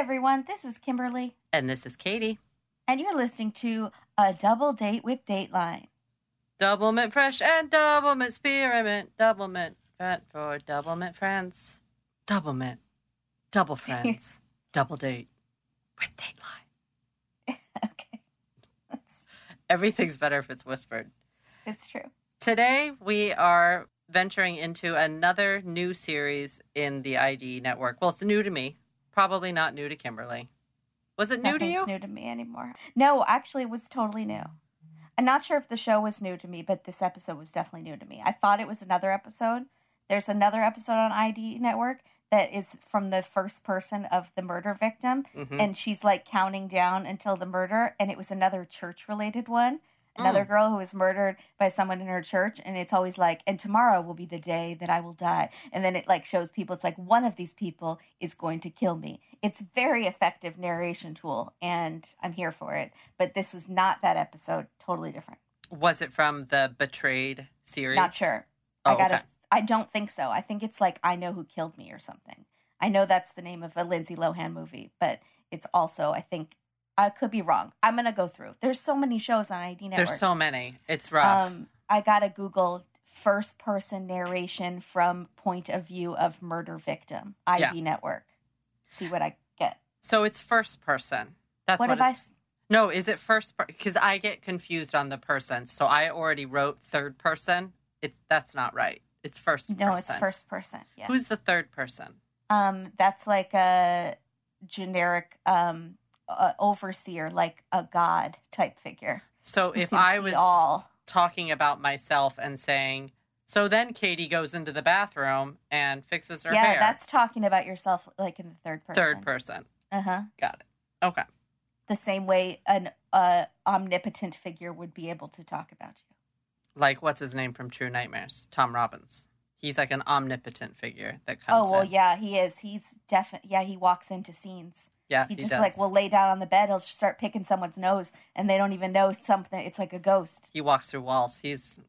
Hi, everyone. This is Kimberly. And this is Katie. And you're listening to A Double Date with Dateline. Double mint fresh and double mint spearmint. Double mint fat for double mint friends. Double mint. Double friends. Double date with Dateline. Okay. Everything's better if it's whispered. It's true. Today, we are venturing into another new series in the ID Network. Well, it's new to me. Probably not new to Kimberly. Was it new to you? Nothing's new to me anymore. No, actually, it was totally new. I'm not sure if the show was new to me, but this episode was definitely new to me. I thought it was another episode. There's another episode on ID Network that is from the first person of the murder victim, and she's like counting down until the murder, and it was another church-related one. Another girl who was murdered by someone in her church, and it's always like, and tomorrow will be the day that I will die. And then it like shows people, it's like, one of these people is going to kill me. It's very effective narration tool, and I'm here for it. But this was not that episode. Totally different. Was it from the BETRAYED series? Not sure. Oh, okay. I don't think so. I think it's like I Know Who Killed Me or something. I know that's the name of a Lindsay Lohan movie, but it's also, I think, I could be wrong. I'm going to go through. There's so many shows on ID Network. There's so many. It's rough. I got to Google first-person narration from point of view of murder victim, ID Network. See what I get. So it's first-person. That's what I... No, is it first-person? Because I get confused on the person. So I already wrote third-person. That's not right. It's first-person. No, it's first-person. Yeah. Who's the third person? That's like a generic... overseer, like a god type figure. So if I was talking about myself and saying, so then Katie goes into the bathroom and fixes her hair. Yeah, that's talking about yourself like in the third person. Third person. Uh-huh. Got it. Okay. The same way an omnipotent figure would be able to talk about you. Like what's his name from True Nightmares? Tom Robbins. He's like an omnipotent figure that comes in. Oh, well, yeah, he is. He's definitely, he walks into scenes. Yeah, he just does. Like will lay down on the bed. He'll start picking someone's nose, and they don't even know something. It's like a ghost. He walks through walls. He's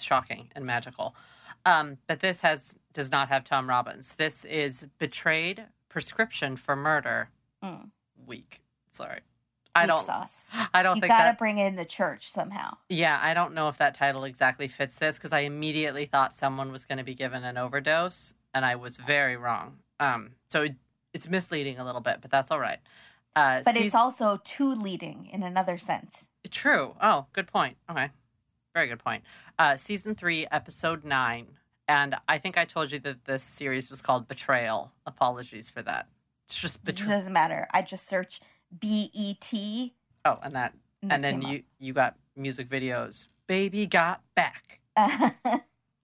shocking and magical. But this does not have Tom Robbins. This is BETRAYED: Prescription for Murder. Weak. Sorry, sauce. I don't think you gotta bring in the church somehow. Yeah, I don't know if that title exactly fits this because I immediately thought someone was going to be given an overdose, and I was very wrong. It's misleading a little bit, but that's all right. But it's also too leading in another sense. True. Oh, good point. Okay. Very good point. Season 3, episode 9. And I think I told you that this series was called Betrayal. Apologies for that. It's just Betrayal. It doesn't matter. I just searched B-E-T. Oh, and that. And then you got music videos. Baby Got Back. That's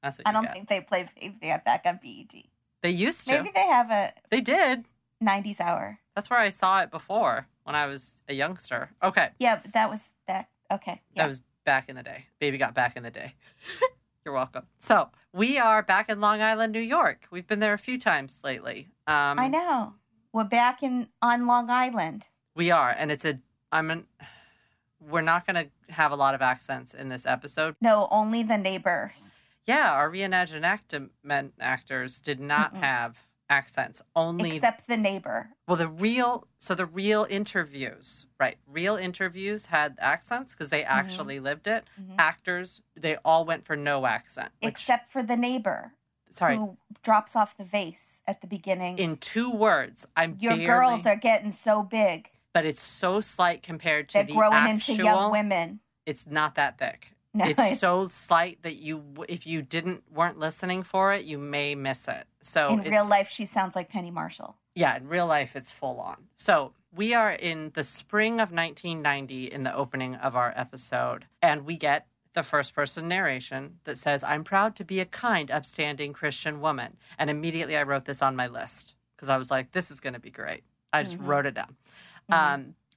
what I don't think they play Baby Got Back on BET. They used to. Maybe they have a... They did. 90s hour. That's where I saw it before when I was a youngster. Okay. Yeah, but that was back. Okay. Yeah. That was back in the day. Baby Got Back in the day. You're welcome. So we are back in Long Island, New York. We've been there a few times lately. I know. We're back on Long Island. We are. And we're not going to have a lot of accents in this episode. No, only the neighbors. Yeah, our reenactment actors did not have accents. Only except the neighbor. Well, the real interviews, right? Real interviews had accents because they actually lived it. Actors, they all went for no accent, except for the neighbor. Sorry, who drops off the vase at the beginning in 2 words? Girls are getting so big, but it's so slight compared to they're growing into young women. It's not that thick. No, it's so slight that if you weren't listening for it, you may miss it. So in real life, she sounds like Penny Marshall. Yeah, in real life, it's full on. So we are in the spring of 1990 in the opening of our episode, and we get the first-person narration that says, "I'm proud to be a kind, upstanding Christian woman." And immediately I wrote this on my list because I was like, this is going to be great. I just wrote it down.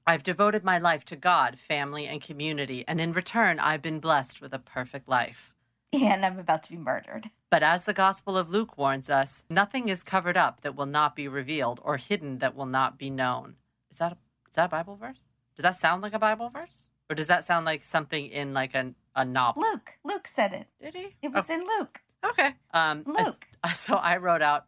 I've devoted my life to God, family, and community, and in return, I've been blessed with a perfect life. And I'm about to be murdered. But as the Gospel of Luke warns us, nothing is covered up that will not be revealed or hidden that will not be known. Is that a Bible verse? Does that sound like a Bible verse? Or does that sound like something in like a novel? Luke said it. Did he? It was in Luke. Okay. Luke. So I wrote out...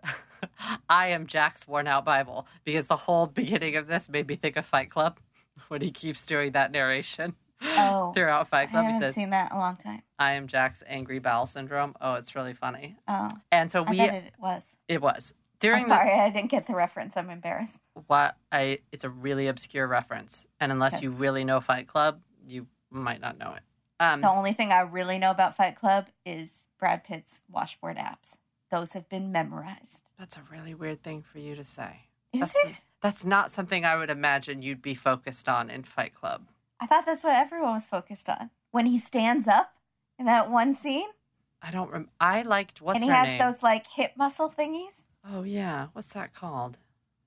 I am Jack's worn-out Bible, because the whole beginning of this made me think of Fight Club when he keeps doing that narration throughout Fight Club. I haven't seen that in a long time. I am Jack's angry bowel syndrome. Oh, it's really funny. Oh, and so I bet it was. It was. I'm sorry, I didn't get the reference. I'm embarrassed. It's a really obscure reference, and unless you really know Fight Club, you might not know it. The only thing I really know about Fight Club is Brad Pitt's washboard abs. Those have been memorized. That's a really weird thing for you to say. That's not something I would imagine you'd be focused on in Fight Club. I thought that's what everyone was focused on. When he stands up in that one scene. I don't remember. I liked what's her name. And he has those like hip muscle thingies. Oh, yeah. What's that called?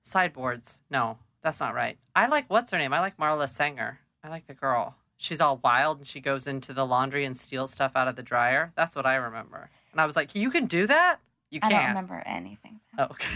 Sideboards. No, that's not right. I like what's her name. I like Marla Singer. I like the girl. She's all wild and she goes into the laundry and steals stuff out of the dryer. That's what I remember. And I was like, you can do that? You can't. I don't remember anything. Oh, okay.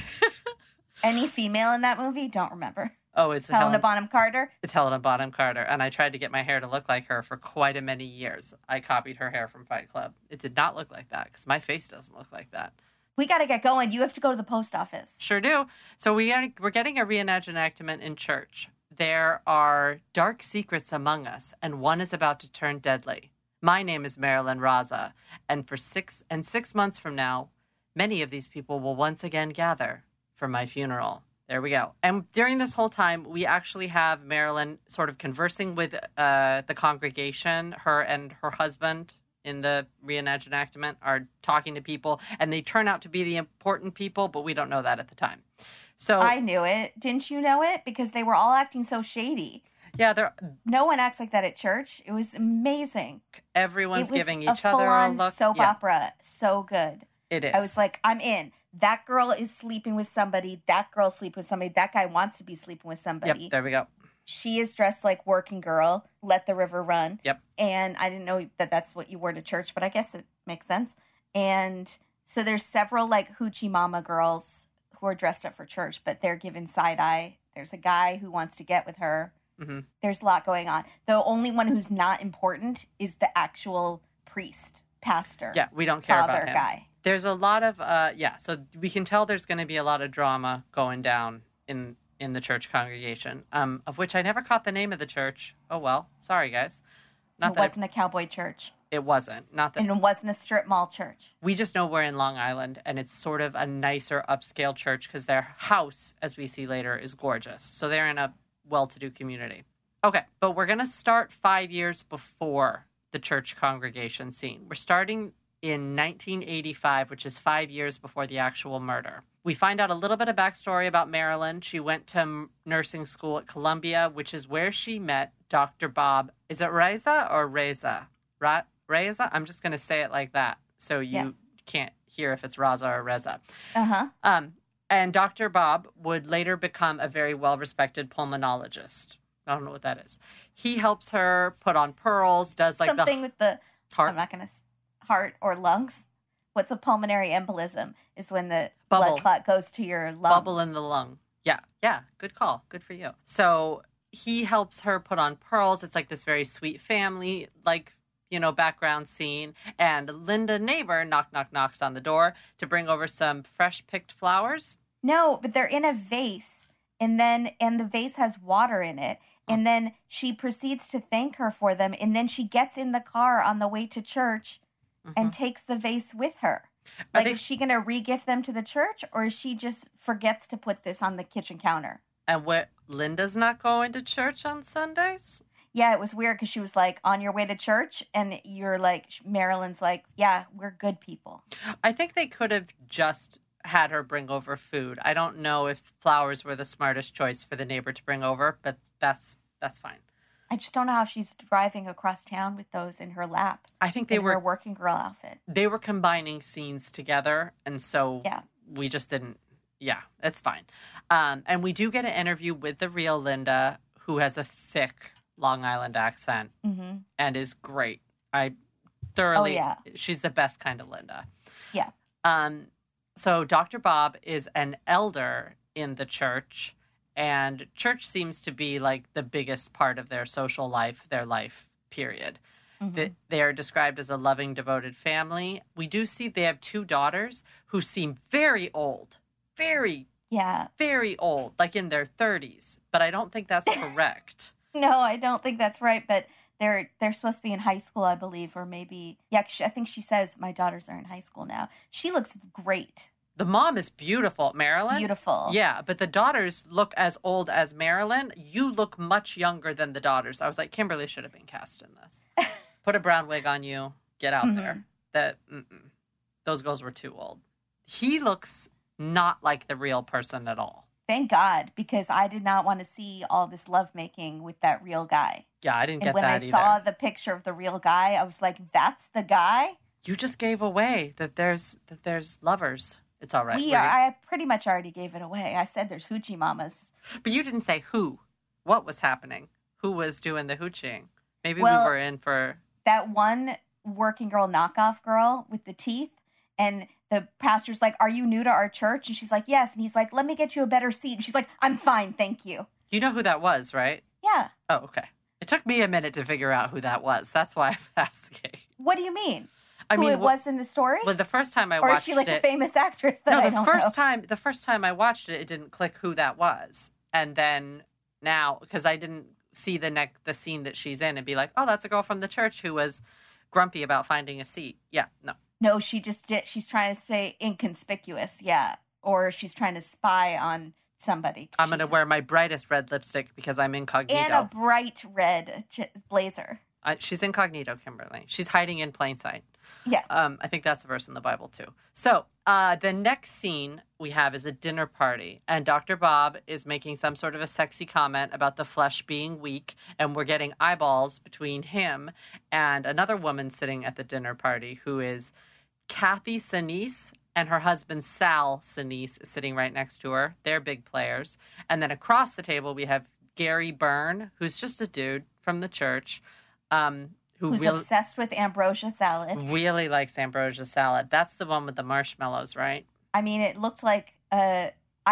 Any female in that movie? Don't remember. Oh, it's Helena Bonham Carter? It's Helena Bonham Carter. And I tried to get my hair to look like her for quite a many years. I copied her hair from Fight Club. It did not look like that because my face doesn't look like that. We got to get going. You have to go to the post office. Sure do. So we're getting a reenactment in church. There are dark secrets among us, and one is about to turn deadly. My name is Marilyn Reza, and for 6 months from now, many of these people will once again gather for my funeral. There we go. And during this whole time, we actually have Marilyn sort of conversing with the congregation, her and her husband. In the reenactment are talking to people, and they turn out to be the important people, but we don't know that at the time. So I knew it. Didn't you know it? Because they were all acting so shady. Yeah, no one acts like that at church. It was amazing. Everyone's giving each other a look. Soap opera, so good. It is. I was like, I'm in. That girl is sleeping with somebody. That girl sleep with somebody. That guy wants to be sleeping with somebody. Yep, there we go. She is dressed like working girl, let the river run. Yep. And I didn't know that that's what you wore to church, but I guess it makes sense. And so there's several like hoochie mama girls who are dressed up for church, but they're given side eye. There's a guy who wants to get with her. Mm-hmm. There's a lot going on. The only one who's not important is the actual priest, pastor. Yeah, we don't care about him. Guy. There's a lot of, so we can tell there's going to be a lot of drama going down in the church congregation, of which I never caught the name of the church. Oh, well. Sorry, guys. It wasn't a cowboy church. It wasn't. And it wasn't a strip mall church. We just know we're in Long Island, and it's sort of a nicer upscale church because their house, as we see later, is gorgeous. So they're in a well-to-do community. Okay, but we're going to start 5 years before the church congregation scene. We're starting in 1985, which is 5 years before the actual murder. We find out a little bit of backstory about Marilyn. She went to nursing school at Columbia, which is where she met Dr. Bob. Is it Reza or Reza? Reza? I'm just going to say it like that so you can't hear if it's Raza or Reza. Uh-huh. And Dr. Bob would later become a very well-respected pulmonologist. I don't know what that is. He helps her put on pearls, does like something with the heart. I'm not going to... Heart or lungs. What's a pulmonary embolism is when the blood clot goes to your lungs. Bubble in the lung. Yeah. Yeah. Good call. Good for you. So he helps her put on pearls. It's like this very sweet family, like, you know, background scene. And Linda, neighbor, knocks on the door to bring over some fresh picked flowers. No, but they're in a vase. And the vase has water in it. And then she proceeds to thank her for them. And then she gets in the car on the way to church. Mm-hmm. And takes the vase with her. Like, is she going to re-gift them to the church, or is she just forgets to put this on the kitchen counter? And what, Linda's not going to church on Sundays? Yeah, it was weird because she was like, on your way to church, and you're like, Marilyn's like, yeah, we're good people. I think they could have just had her bring over food. I don't know if flowers were the smartest choice for the neighbor to bring over, but that's fine. I just don't know how she's driving across town with those in her lap. I think they were her working girl outfit. They were combining scenes together, and so we just didn't. Yeah, that's fine. And we do get an interview with the real Linda, who has a thick Long Island accent and is great. I thoroughly. Oh, yeah. She's the best kind of Linda. Yeah. So Dr. Bob is an elder in the church. And church seems to be, like, the biggest part of their social life, their life, period. Mm-hmm. They are described as a loving, devoted family. We do see they have two daughters who seem very old, very, very old, like in their 30s. But I don't think that's correct. No, I don't think that's right. But they're supposed to be in high school, I believe, or maybe, I think she says my daughters are in high school now. She looks great. The mom is beautiful, Marilyn. Beautiful. Yeah, but the daughters look as old as Marilyn. You look much younger than the daughters. I was like, Kimberly should have been cast in this. Put a brown wig on you. Get out there. Those girls were too old. He looks not like the real person at all. Thank God, because I did not want to see all this lovemaking with that real guy. Yeah, I didn't get that either. And when I saw the picture of the real guy, I was like, that's the guy? You just gave away that there's lovers. It's all right. I pretty much already gave it away. I said there's hoochie mamas. But you didn't say who. What was happening? Who was doing the hoochieing? Maybe we were in for... That one working girl knockoff girl with the teeth. And the pastor's like, are you new to our church? And she's like, yes. And he's like, let me get you a better seat. And she's like, I'm fine, thank you. You know who that was, right? Yeah. Oh, okay. It took me a minute to figure out who that was. That's why I'm asking. What do you mean? I mean, who it was in the story? Well, the first time I watched it. Or is she like a famous actress The first time I watched it, it didn't click who that was. And then now, because I didn't see the scene that she's in and be like, oh, that's a girl from the church who was grumpy about finding a seat. Yeah, no. No, she just did. She's trying to stay inconspicuous, or she's trying to spy on somebody. I'm going to wear my brightest red lipstick because I'm incognito. And a bright red blazer. She's incognito, Kimberly. She's hiding in plain sight. Yeah. I think that's a verse in the Bible, too. So the next scene we have is a dinner party, and Dr. Bob is making some sort of a sexy comment about the flesh being weak, and we're getting eyeballs between him and another woman sitting at the dinner party who is Kathy Sinise, and her husband Sal Sinise is sitting right next to her. They're big players. And then across the table, we have Gary Byrne, who's just a dude from the church, who's obsessed with ambrosia salad. Really likes ambrosia salad. That's the one with the marshmallows, right? I mean, it looked like, I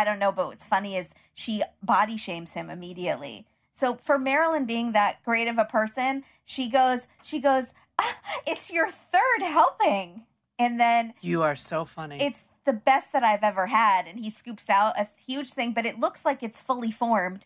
don't know, but what's funny is she body shames him immediately. So for Marilyn being that great of a person, she goes, it's your third helping. And then... You are so funny. It's the best that I've ever had. And he scoops out a huge thing, but it looks like it's fully formed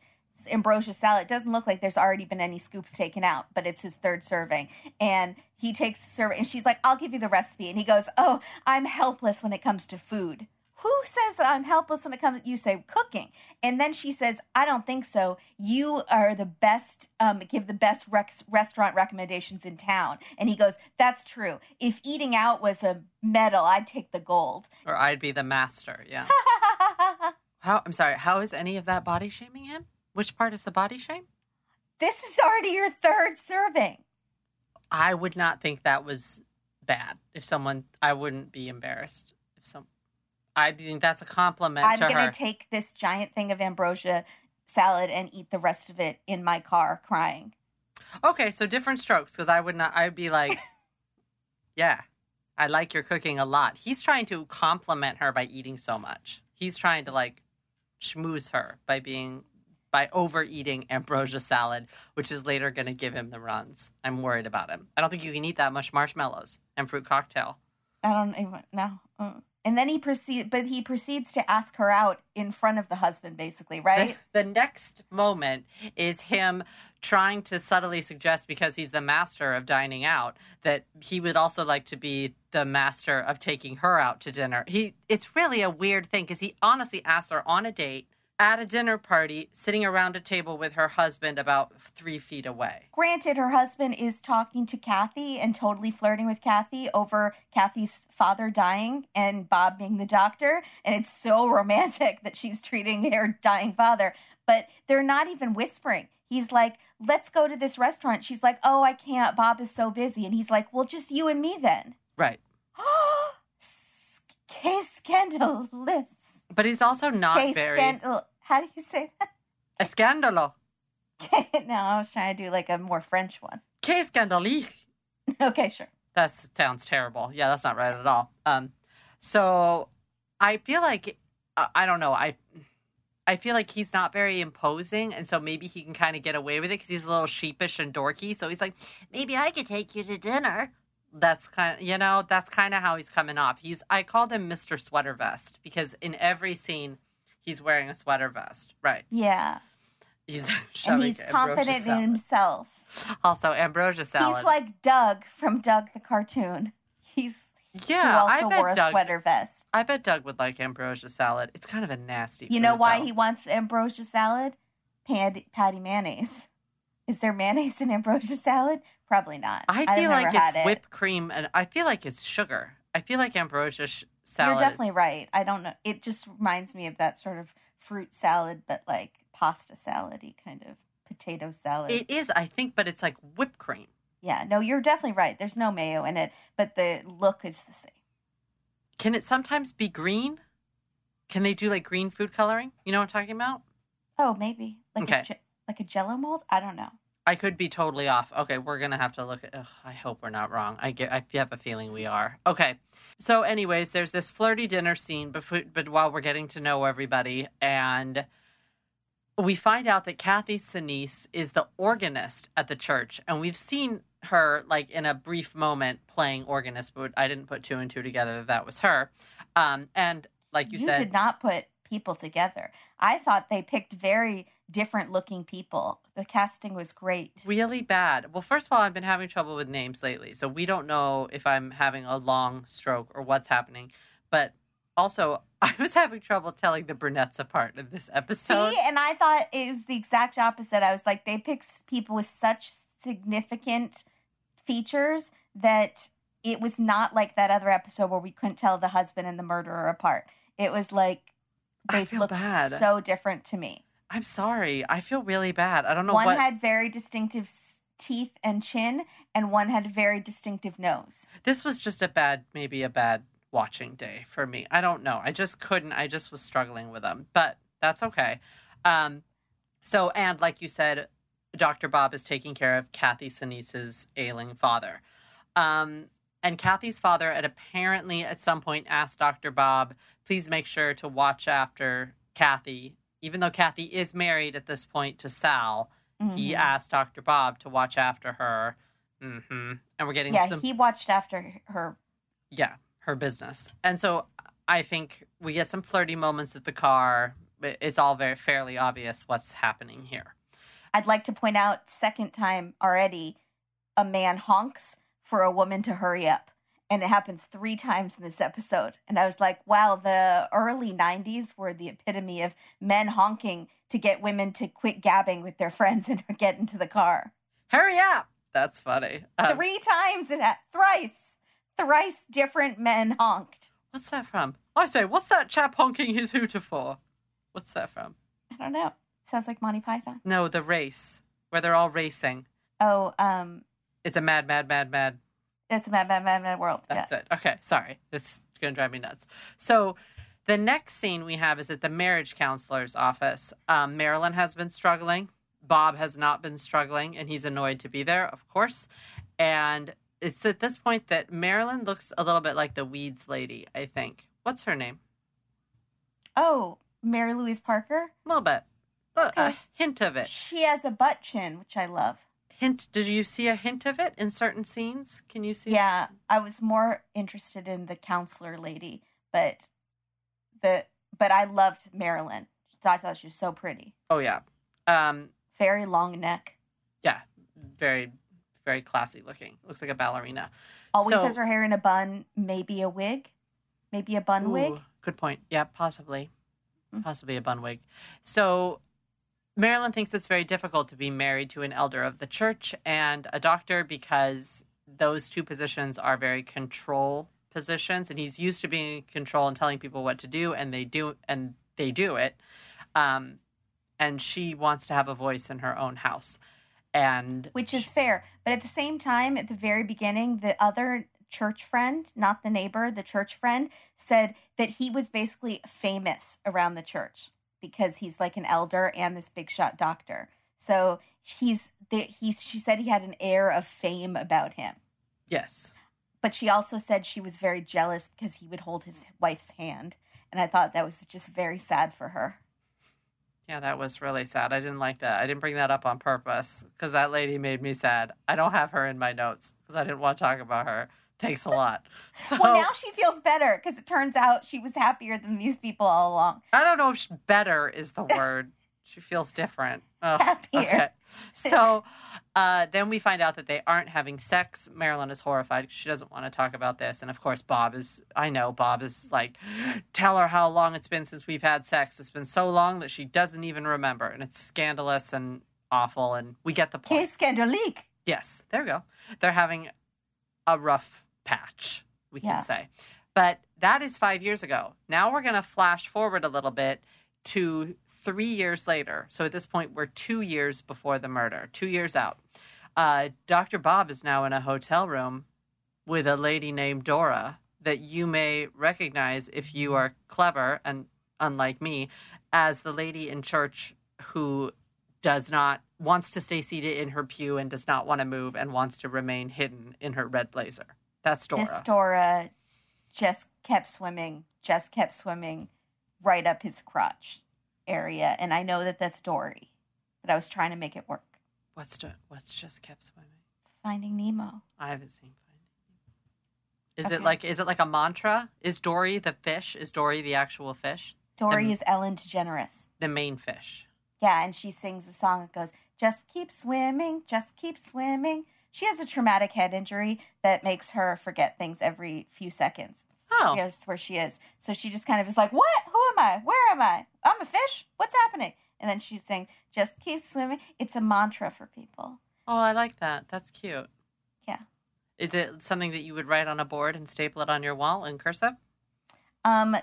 ambrosia salad. It doesn't look like there's already been any scoops taken out, but it's his third serving. And he takes the serving and she's like, I'll give you the recipe. And he goes, oh, I'm helpless when it comes to food. Who says I'm helpless when it comes? You say cooking. And then she says, I don't think so. You are the best, give the best restaurant recommendations in town. And he goes, that's true. If eating out was a medal, I'd take the gold. Or I'd be the master. Yeah. I'm sorry. How is any of that body shaming him? Which part is the body shame? This is already your third serving. I would not think that was bad. I wouldn't be embarrassed. I think that's a compliment to her. I'm going to take this giant thing of ambrosia salad and eat the rest of it in my car crying. Okay, so different strokes, because I'd be like, yeah, I like your cooking a lot. He's trying to compliment her by eating so much. He's trying to like schmooze her by overeating ambrosia salad, which is later going to give him the runs. I'm worried about him. I don't think you can eat that much marshmallows and fruit cocktail. I don't even know. And then he proceeds to ask her out in front of the husband, basically, right? The next moment is him trying to subtly suggest, because he's the master of dining out, that he would also like to be the master of taking her out to dinner. It's really a weird thing, because he honestly asks her on a date at a dinner party, sitting around a table with her husband about 3 feet away. Granted, her husband is talking to Kathy and totally flirting with Kathy over Kathy's father dying and Bob being the doctor. And it's so romantic that she's treating her dying father. But they're not even whispering. He's like, let's go to this restaurant. She's like, oh, I can't. Bob is so busy. And he's like, well, just you and me then. Right. Case scandalous. But he's also not very... How do you say that? A scandalo. No, I was trying to do like a more French one. Que scandaleux. Okay, sure. That sounds terrible. Yeah, that's not right at all. So I feel like, I don't know, I feel like he's not very imposing, and so maybe he can kind of get away with it because he's a little sheepish and dorky. So he's like, maybe I could take you to dinner. That's kind of how he's coming off. I called him Mr. Sweater Vest because in every scene he's wearing a sweater vest. Right. Yeah. He's confident in himself. Also, ambrosia salad. He's like Doug from Doug the Cartoon. He also wore a sweater vest. I bet Doug would like ambrosia salad. It's kind of a nasty food, know why though. He wants ambrosia salad? Patty mayonnaise. Is there mayonnaise in ambrosia salad? Probably not. I've never had it. Whipped cream, and I feel like it's sugar. I feel like ambrosia salad. You're definitely right. I don't know. It just reminds me of that sort of fruit salad, but like pasta salad-y kind of potato salad. It is, I think, but it's like whipped cream. Yeah, no, you're definitely right. There's no mayo in it, but the look is the same. Can it sometimes be green? Can they do like green food coloring? You know what I'm talking about? Oh, maybe. Like a Jell-O mold? I don't know. I could be totally off. Okay, we're going to have to look at... I hope we're not wrong. I have a feeling we are. Okay. So anyways, there's this flirty dinner scene but while we're getting to know everybody, and we find out that Kathy Sinise is the organist at the church, and we've seen her, like, in a brief moment playing organist, but I didn't put two and two together that was her. And like you said... You did not put... people together. I thought they picked very different looking people. The casting was great. Really bad. Well, first of all, I've been having trouble with names lately, so we don't know if I'm having a long stroke or what's happening. But also, I was having trouble telling the brunettes apart in this episode. See, and I thought it was the exact opposite. I was like, they picked people with such significant features that it was not like that other episode where we couldn't tell the husband and the murderer apart. It was like, they looked so different to me. I'm sorry. I feel really bad. I don't know. One had very distinctive teeth and chin, and one had a very distinctive nose. This was just maybe a bad watching day for me. I don't know. I just couldn't. I just was struggling with them, but that's okay. So, and like you said, Dr. Bob is taking care of Kathy Sinise's ailing father. And Kathy's father had apparently at some point asked Dr. Bob, please make sure to watch after Kathy. Even though Kathy is married at this point to Sal, mm-hmm. He asked Dr. Bob to watch after her. Mm-hmm. And we're getting he watched after her. Yeah, her business. And so I think we get some flirty moments at the car. It's all fairly obvious what's happening here. I'd like to point out, second time already, a man honks for a woman to hurry up. And it happens 3 times in this episode. And I was like, wow, the early 90s were the epitome of men honking to get women to quit gabbing with their friends and get into the car. Hurry up. That's funny. 3 times and thrice different men honked. What's that from? I say, what's that chap honking his hooter for? What's that from? I don't know. Sounds like Monty Python. No, the race where they're all racing. Oh, it's a mad. It's a mad world. That's it. Okay, sorry. This is going to drive me nuts. So the next scene we have is at the marriage counselor's office. Marilyn has been struggling. Bob has not been struggling, and he's annoyed to be there, of course. And it's at this point that Marilyn looks a little bit like the weeds lady, I think. What's her name? Oh, Mary Louise Parker? A little bit. Okay. A hint of it. She has a butt chin, which I love. Hint, did you see a hint of it in certain scenes? Can you see? Yeah, I was more interested in the counselor lady, but I loved Marilyn. I thought she was so pretty. Oh yeah, very long neck. Yeah, very, very classy looking. Looks like a ballerina. Always has her hair in a bun, maybe a wig, wig. Good point. Yeah, possibly a bun wig. So Marilyn thinks it's very difficult to be married to an elder of the church and a doctor because those two positions are very control positions, and he's used to being in control and telling people what to do, and they do it. And she wants to have a voice in her own house, which is fair. But at the same time, at the very beginning, the other church friend, not the neighbor, the church friend, said that he was basically famous around the church, because he's like an elder and this big shot doctor. So she said he had an air of fame about him. Yes. But she also said she was very jealous because he would hold his wife's hand. And I thought that was just very sad for her. Yeah, that was really sad. I didn't like that. I didn't bring that up on purpose because that lady made me sad. I don't have her in my notes because I didn't want to talk about her. Takes a lot. So, well, now she feels better because it turns out she was happier than these people all along. I don't know if better is the word. She feels different. Ugh, happier. Okay. So then we find out that they aren't having sex. Marilyn is horrified. She doesn't want to talk about this. And, of course, Bob is like, tell her how long it's been since we've had sex. It's been so long that she doesn't even remember. And it's scandalous and awful. And we get the point. Que scandalique. Yes. There we go. They're having a rough patch, we can say. But that is 5 years ago. Now we're going to flash forward a little bit to 3 years later. So at this point, we're 2 years before the murder, 2 years out. Dr. Bob is now in a hotel room with a lady named Dora that you may recognize if you are clever and unlike me as the lady in church who wants to stay seated in her pew and does not want to move and wants to remain hidden in her red blazer. That's Dora. This Dora just kept swimming right up his crotch area. And I know that that's Dory, but I was trying to make it work. What's just kept swimming? Finding Nemo. I haven't seen Finding Nemo. Is it like a mantra? Is Dory the fish? Is Dory the actual fish? Dory is Ellen DeGeneres. The main fish. Yeah, and she sings a song that goes, just keep swimming, just keep swimming. She has a traumatic head injury that makes her forget things every few seconds. Oh. She goes to where she is. So she just kind of is like, what? Who am I? Where am I? I'm a fish. What's happening? And then she's saying, just keep swimming. It's a mantra for people. Oh, I like that. That's cute. Yeah. Is it something that you would write on a board and staple it on your wall in cursive?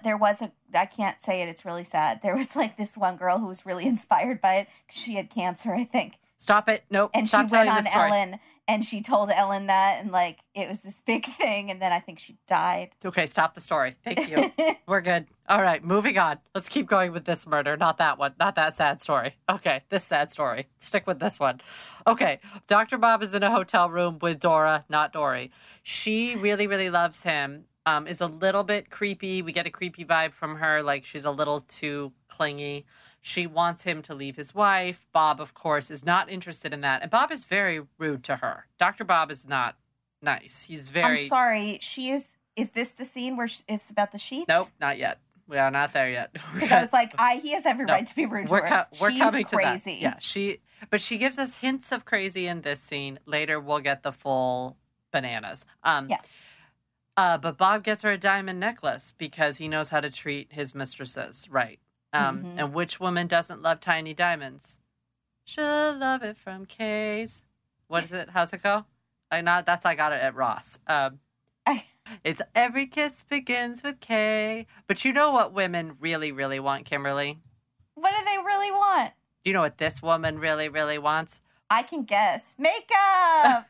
There was I can't say it. It's really sad. There was like this one girl who was really inspired by it because she had cancer, I think. Stop it. Nope. And she went on Ellen and she told Ellen that and like it was this big thing. And then I think she died. Okay. Stop the story. Thank you. We're good. All right. Moving on. Let's keep going with this murder. Not that one. Not that sad story. Okay. This sad story. Stick with this one. Okay. Dr. Bob is in a hotel room with Dora, not Dory. She really, really loves him. Is a little bit creepy. We get a creepy vibe from her. Like she's a little too clingy. She wants him to leave his wife. Bob, of course, is not interested in that. And Bob is very rude to her. Dr. Bob is not nice. He's very... I'm sorry. She is... Is this the scene where it's about the sheets? Nope, not yet. We are not there yet. Because I was like, he has every right to be rude to her. She's crazy. Yeah, but she gives us hints of crazy in this scene. Later, we'll get the full bananas. But Bob gets her a diamond necklace because he knows how to treat his mistresses right. And which woman doesn't love tiny diamonds? She'll love it from K's. What is it? How's it go? I got it at Ross. It's every kiss begins with K. But you know what women really, really want, Kimberly? What do they really want? Do you know what this woman really, really wants? I can guess. Makeup!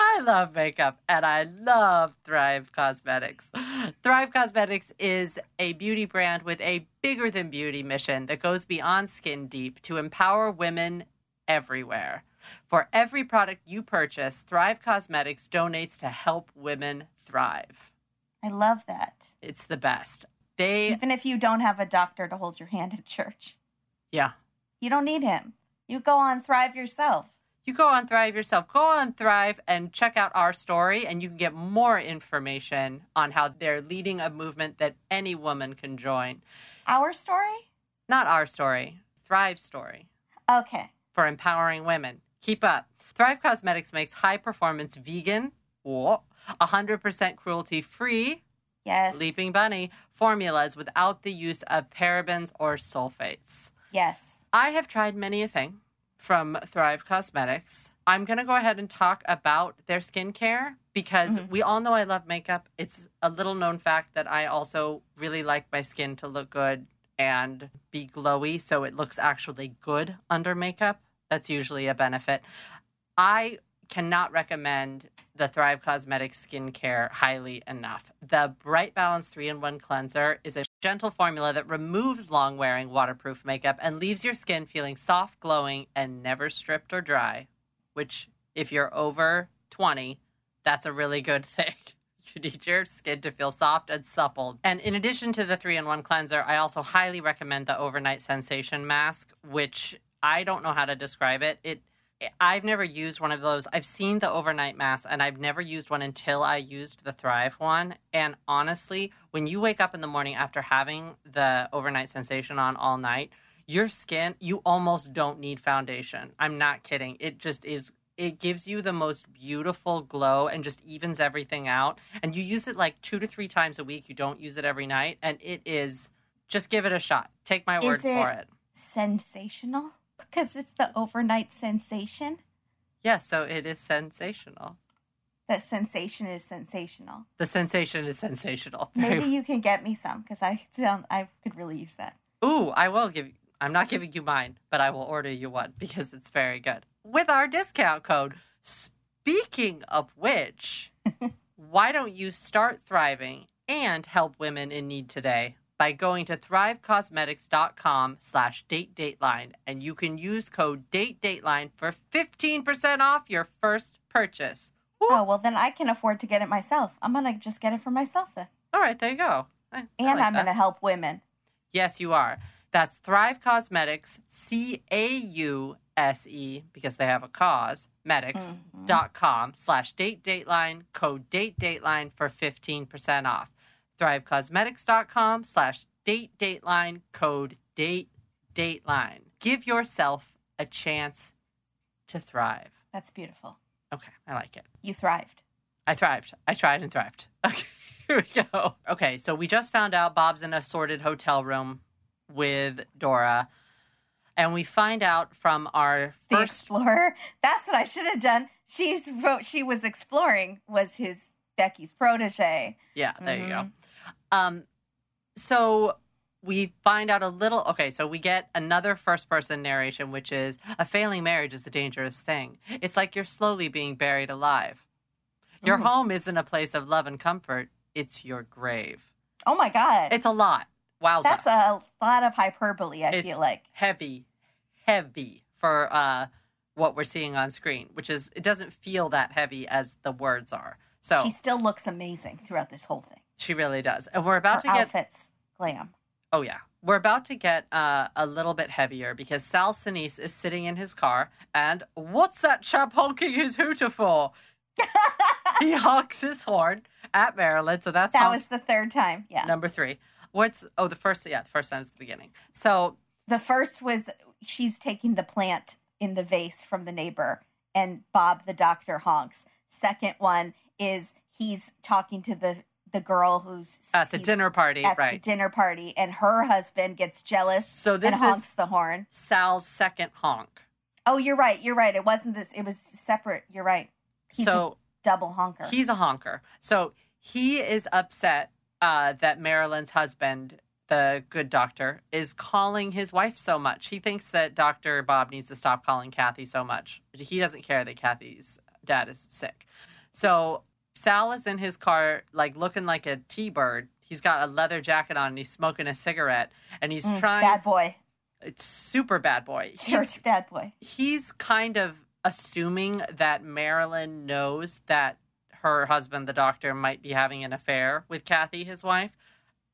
I love makeup, and I love Thrive Cosmetics. Thrive Cosmetics is a beauty brand with a bigger-than-beauty mission that goes beyond skin deep to empower women everywhere. For every product you purchase, Thrive Cosmetics donates to help women thrive. I love that. It's the best. Even if you don't have a doctor to hold your hand at church. Yeah. You don't need him. You go on Thrive yourself. You go on Thrive yourself. Go on Thrive and check out our story, and you can get more information on how they're leading a movement that any woman can join. Our story? Not our story. Thrive's story. Okay. For empowering women. Keep up. Thrive Cosmetics makes high-performance vegan, 100% cruelty-free, yes, Leaping Bunny, formulas without the use of parabens or sulfates. Yes. I have tried many a thing from Thrive Cosmetics. I'm going to go ahead and talk about their skincare because we all know I love makeup. It's a little known fact that I also really like my skin to look good and be glowy so it looks actually good under makeup. That's usually a benefit. I cannot recommend the Thrive Cosmetics skincare highly enough. The Bright Balance 3-in-1 Cleanser is a gentle formula that removes long-wearing waterproof makeup and leaves your skin feeling soft, glowing, and never stripped or dry, which if you're over 20, that's a really good thing. You need your skin to feel soft and supple. And in addition to the 3-in-1 Cleanser, I also highly recommend the Overnight Sensation Mask, which I don't know how to describe it. It I've never used one of those. I've seen the overnight mask, and I've never used one until I used the Thrive one. And honestly, when you wake up in the morning after having the overnight sensation on all night, your skin, you almost don't need foundation. I'm not kidding. It just is. It gives you the most beautiful glow and just evens everything out. And you use it like 2 to 3 times a week. You don't use it every night. And it is, just give it a shot. Take my word for it. Sensational? Because it's the overnight sensation? Yeah, so it is sensational. That sensation is sensational. The sensation is sensational. Maybe you can get me some, because I could really use that. Ooh, I will give you. I'm not giving you mine, but I will order you one because it's very good. With our discount code. Speaking of which, why don't you start thriving and help women in need today by going to thrivecosmetics.com/datedateline, and you can use code DATEDateline for 15% off your first purchase. Woo. Oh, well, then I can afford to get it myself. I'm going to just get it for myself then. All right, there you go. I'm going to help women. Yes, you are. That's Thrive Cosmetics, CAUSE, because they have a cause, medics.com/datedateline, code DATEDateline for 15% off. thrivecosmetics.com/datedateline, code DATEDateline. Give yourself a chance to thrive. That's beautiful. Okay, I like it. You thrived. I thrived. I tried and thrived. Okay, here we go. Okay, so we just found out Bob's in a sordid hotel room with Dora, and we find out from our first explorer. That's what I should have done. She was exploring was his Becky's protege. Yeah, there you go. So we find out a little. Okay, so we get another first-person narration, which is a failing marriage is a dangerous thing. It's like you're slowly being buried alive. Your home isn't a place of love and comfort. It's your grave. Oh my God, it's a lot. Wowza. That's a lot of hyperbole, I feel like. Heavy for what we're seeing on screen, which is, it doesn't feel that heavy as the words are. So she still looks amazing throughout this whole thing. She really does. And we're about to get... outfits, glam. Oh, yeah. We're about to get a little bit heavier because Sal Sinise is sitting in his car and, what's that chap honking his hooter for? He honks his horn at Marilyn, so that's... That was the third time, yeah. Number 3. The first time's the beginning. So the first was she's taking the plant in the vase from the neighbor, and Bob the doctor honks. Second one is he's talking to the girl who's at the dinner party, right? The dinner party, and her husband gets jealous, so this and honks is the horn. Sal's second honk. Oh, you're right. It wasn't this. It was separate. You're right. He's a double honker. He's a honker. So he is upset. That Marilyn's husband, the good doctor, is calling his wife so much. He thinks that Dr. Bob needs to stop calling Kathy so much. He doesn't care that Kathy's dad is sick. So Sal is in his car, like, looking like a T-bird. He's got a leather jacket on, and he's smoking a cigarette, and he's trying... Bad boy. It's super bad boy. Church bad boy. He's kind of assuming that Marilyn knows that her husband, the doctor, might be having an affair with Kathy, his wife.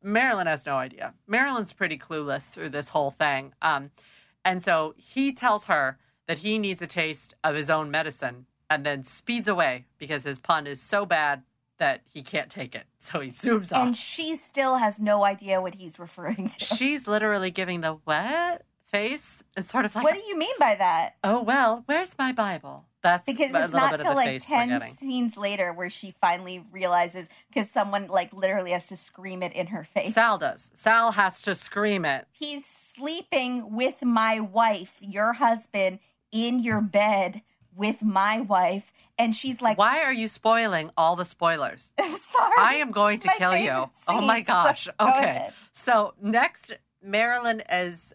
Marilyn has no idea. Marilyn's pretty clueless through this whole thing. And so he tells her that he needs a taste of his own medicine and then speeds away because his pun is so bad that he can't take it. So he zooms off. And she still has no idea what he's referring to. She's literally giving the what face. It's sort of like... What do you mean by that? Oh, well, where's my Bible? That's because it's not till like 10 scenes later where she finally realizes, because someone like literally has to scream it in her face. Sal does. Sal has to scream it. He's sleeping with my wife, your husband, in your bed with my wife. And she's like, why are you spoiling all the spoilers? I'm sorry. I am going to kill you. Scene. Oh my gosh. Okay. So next, Marilyn is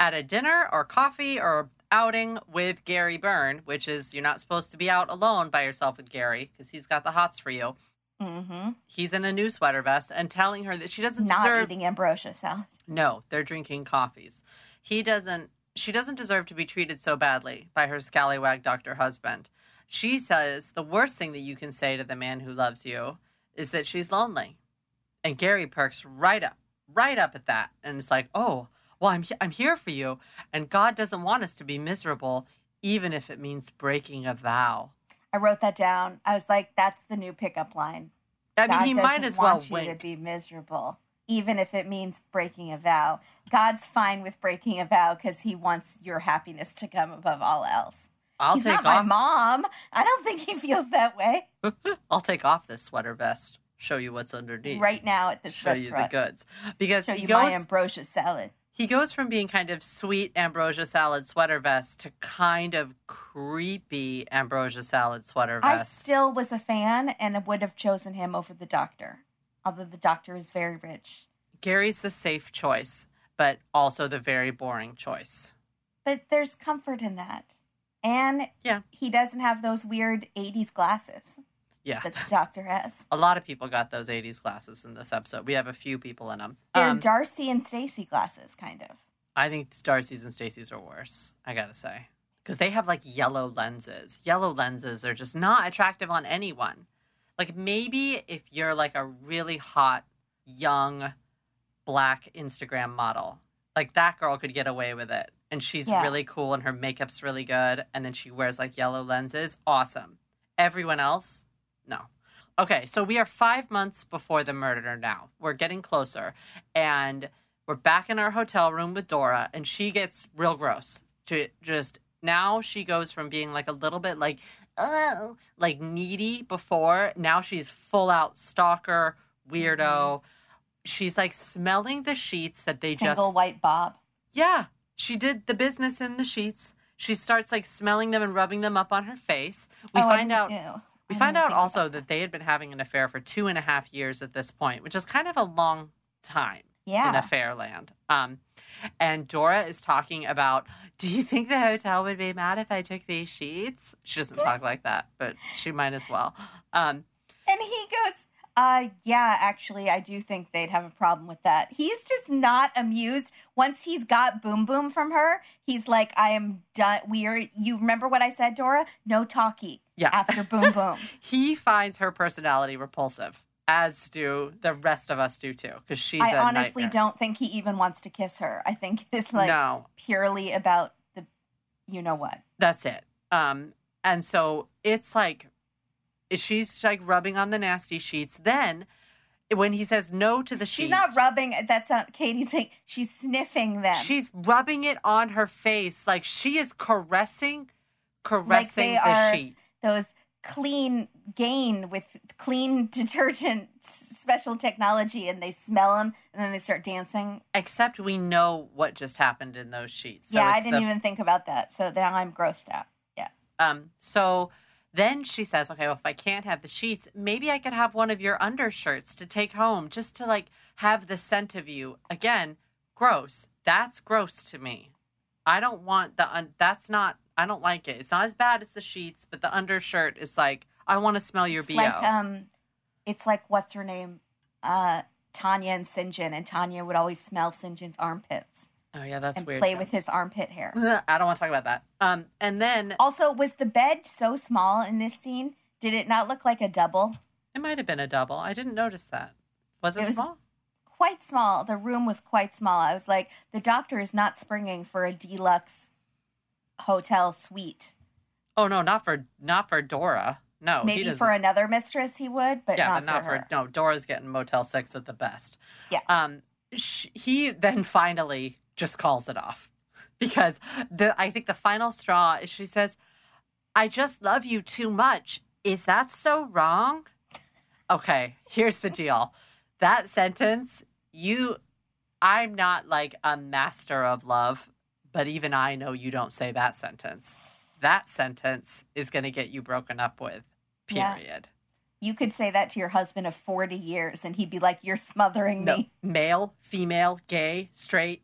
at a dinner or coffee or outing with Gary Byrne, which is, you're not supposed to be out alone by yourself with Gary because he's got the hots for you. Mm-hmm. He's in a new sweater vest and telling her that she doesn't deserve... Not eating ambrosia salad. No, they're drinking coffees. She doesn't deserve to be treated so badly by her scallywag doctor husband. She says the worst thing that you can say to the man who loves you is that she's lonely. And Gary perks right up at that. And it's like, oh, well, I'm here for you, and God doesn't want us to be miserable, even if it means breaking a vow. I wrote that down. I was like, that's the new pickup line. I mean, God he might as well win. To be miserable, even if it means breaking a vow. God's fine with breaking a vow because he wants your happiness to come above all else. He's not my mom. I don't think he feels that way. I'll take off this sweater vest. Show you what's underneath right now at this restaurant. Show you the goods, because show you my ambrosia salad. He goes from being kind of sweet ambrosia salad sweater vest to kind of creepy ambrosia salad sweater vest. I still was a fan and would have chosen him over the doctor, although the doctor is very rich. Gary's the safe choice, but also the very boring choice. But there's comfort in that. And he doesn't have those weird 80s glasses that the doctor has. A lot of people got those 80s glasses in this episode. We have a few people in them. They're Darcy and Stacy glasses, kind of. I think Darcy's and Stacy's are worse, I gotta say. Because they have, like, yellow lenses. Yellow lenses are just not attractive on anyone. Like, maybe if you're, like, a really hot, young, black Instagram model, like, that girl could get away with it. And she's really cool and her makeup's really good. And then she wears like yellow lenses. Awesome. Everyone else? No. Okay, so we are 5 months before the murder now. We're getting closer. And we're back in our hotel room with Dora. And she gets real gross to just, now she goes from being like a little bit like, oh, like needy before. Now she's full out stalker, weirdo. Mm-hmm. She's like smelling the sheets that they Single white Bob. Yeah. She did the business in the sheets. She starts like smelling them and rubbing them up on her face. We find out also that they had been having an affair for 2.5 years at this point, which is kind of a long time in affair land. And Dora is talking about, do you think the hotel would be mad if I took these sheets? She doesn't talk like that, but she might as well. And he goes, yeah, actually, I do think they'd have a problem with that. He's just not amused. Once he's got boom boom from her, he's like, I am done. You remember what I said, Dora? No talkie. Yeah. After boom boom. He finds her personality repulsive, as do the rest of us do too, because she's a nightmare. I honestly don't think he even wants to kiss her. I think it's like purely about the, you know what. That's it. And so it's like, she's like rubbing on the nasty sheets. Then when he says no to the sheets, she's not rubbing. That's not Katie's thing. She's sniffing them. She's rubbing it on her face. Like she is caressing the sheet. Those clean Gain with clean detergent, special technology, and they smell them and then they start dancing. Except we know what just happened in those sheets. So yeah, I didn't even think about that. So now I'm grossed out. Yeah. So then she says, okay, well, if I can't have the sheets, maybe I could have one of your undershirts to take home just to, like, have the scent of you. Again, gross. That's gross to me. I don't want I don't like it. It's not as bad as the sheets, but the undershirt is like, I want to smell your B.O. It's like, what's her name? Tanya and St. John. And Tanya would always smell St. John's armpits. Oh, yeah, that's weird. And play with his armpit hair. I don't want to talk about that. And then... Also, was the bed so small in this scene? Did it not look like a double? It might have been a double. I didn't notice that. Was it small? Quite small. The room was quite small. I was like, the doctor is not springing for a deluxe hotel suite. Oh, no, not for Dora. No, maybe for another mistress he would, but not for her. No, Dora's getting Motel 6 at the best. Yeah. He then finally... just calls it off because I think the final straw is she says, I just love you too much. Is that so wrong? Okay, here's the deal. That sentence, I'm not like a master of love, but even I know you don't say that sentence. That sentence is going to get you broken up with, period. Yeah. You could say that to your husband of 40 years and he'd be like, you're smothering me. Male, female, gay, straight.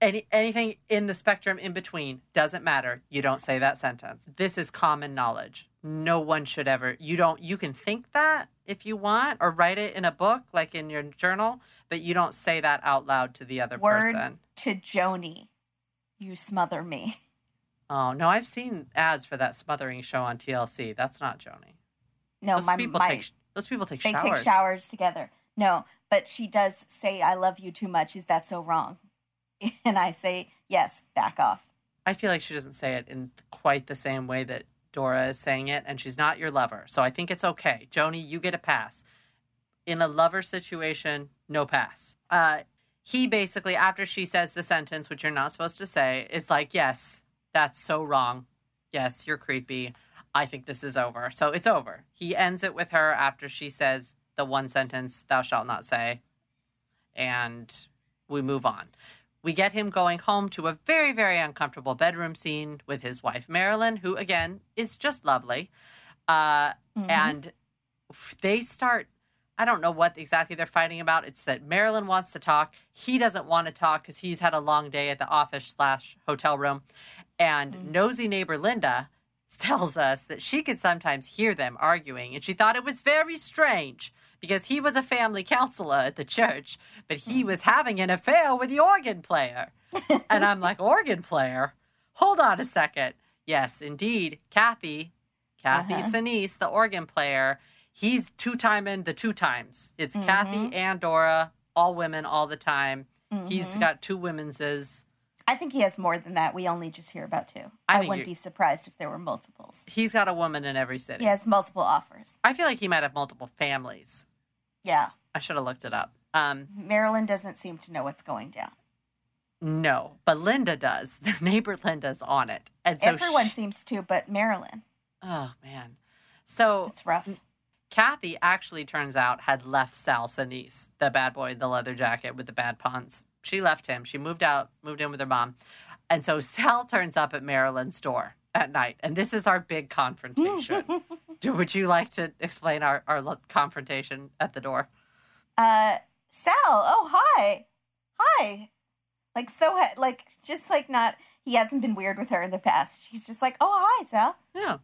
Anything in the spectrum in between doesn't matter. You don't say that sentence. This is common knowledge. No one should ever. You can think that if you want or write it in a book, like in your journal, but you don't say that out loud to the other person. To Joni, you smother me. Oh, no, I've seen ads for that smothering show on TLC. That's not Joni. No, those people take showers. They take showers together. No, but she does say, I love you too much. Is that so wrong? And I say, yes, back off. I feel like she doesn't say it in quite the same way that Dora is saying it, and she's not your lover. So I think it's okay. Joni, you get a pass. In a lover situation, no pass. He basically, after she says the sentence, which you're not supposed to say, is like, yes, that's so wrong. Yes, you're creepy. I think this is over. So it's over. He ends it with her after she says the one sentence, thou shalt not say. And we move on. We get him going home to a very, very uncomfortable bedroom scene with his wife, Marilyn, who, again, is just lovely. And they start, I don't know what exactly they're fighting about. It's that Marilyn wants to talk. He doesn't want to talk because he's had a long day at the office/hotel room. And nosy neighbor Linda tells us that she could sometimes hear them arguing. And she thought it was very strange, because he was a family counselor at the church, but he was having an affair with the organ player. And I'm like, organ player? Hold on a second. Yes, indeed. Kathy Sinise, the organ player, he's two-timing the two times. It's Kathy and Dora, all women all the time. He's got two womenses. I think he has more than that. We only just hear about two. I wouldn't be surprised if there were multiples. He's got a woman in every city. He has multiple offers. I feel like he might have multiple families. Yeah. I should have looked it up. Marilyn doesn't seem to know what's going down. No, but Linda does. Their neighbor Linda's on it. And so everyone seems to, but Marilyn. Oh, man. So it's rough. Kathy actually, turns out, had left Sal Sinise, the bad boy in the leather jacket with the bad puns. She left him. She moved out, moved in with her mom. And so Sal turns up at Marilyn's door at night. And this is our big confrontation. Would you like to explain our confrontation at the door? Sal, oh, hi. Hi. He hasn't been weird with her in the past. She's just like, oh, hi, Sal. Yeah.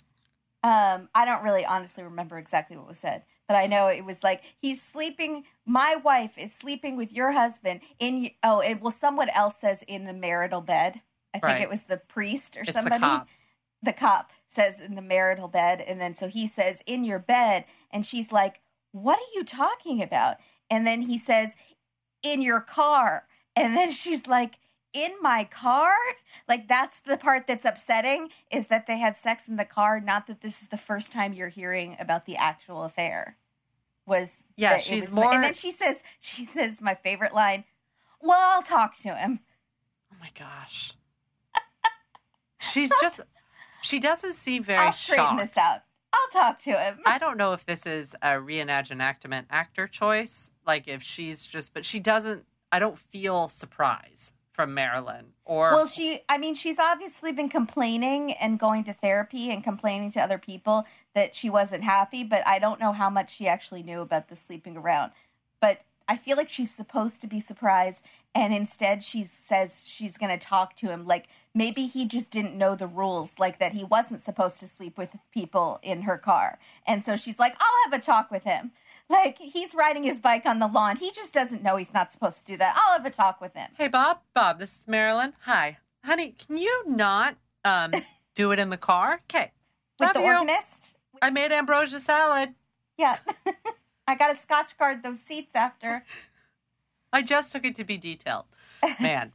I don't really honestly remember exactly what was said. But I know it was like, he's sleeping, my wife is sleeping with your husband in, someone else says in the marital bed. I think it was the priest or it's somebody. The cop says in the marital bed. And then so he says, in your bed. And she's like, what are you talking about? And then he says, in your car. And then she's like, in my car? Like, that's the part that's upsetting, is that they had sex in the car, not that this is the first time you're hearing about the actual affair. And then she says my favorite line, well, I'll talk to him. Oh, my gosh. She doesn't seem very shocked. I'll straighten this out. I'll talk to him. I don't know if this is a reenactment actor choice. Like, if she's just, but she doesn't, I don't feel surprise from Marilyn. She's obviously been complaining and going to therapy and complaining to other people that she wasn't happy, but I don't know how much she actually knew about the sleeping around. But I feel like she's supposed to be surprised, and instead she says she's going to talk to him. Like, maybe he just didn't know the rules, like that he wasn't supposed to sleep with people in her car. And so she's like, I'll have a talk with him. Like, he's riding his bike on the lawn. He just doesn't know he's not supposed to do that. I'll have a talk with him. Hey, Bob, this is Marilyn. Hi. Honey, can you not do it in the car? Okay. With the organist? I made ambrosia salad. Yeah. I got to Scotch guard those seats after. I just took it to be detailed. Man,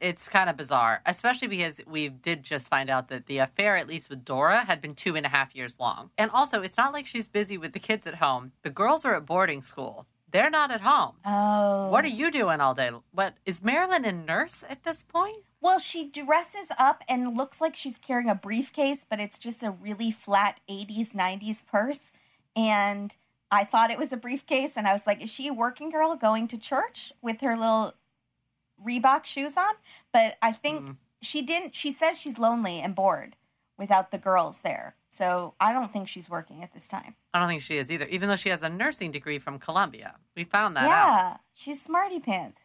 it's kind of bizarre, especially because we did just find out that the affair, at least with Dora, had been 2.5 years long. And also, it's not like she's busy with the kids at home. The girls are at boarding school. They're not at home. Oh. What are you doing all day? What, is Marilyn a nurse at this point? Well, she dresses up and looks like she's carrying a briefcase, but it's just a really flat 80s, 90s purse. And I thought it was a briefcase, and I was like, is she a working girl going to church with her little Reebok shoes on? But I think she didn't. She says she's lonely and bored without the girls there. So I don't think she's working at this time. I don't think she is either, even though she has a nursing degree from Columbia. We found that out. Yeah, she's smarty pants.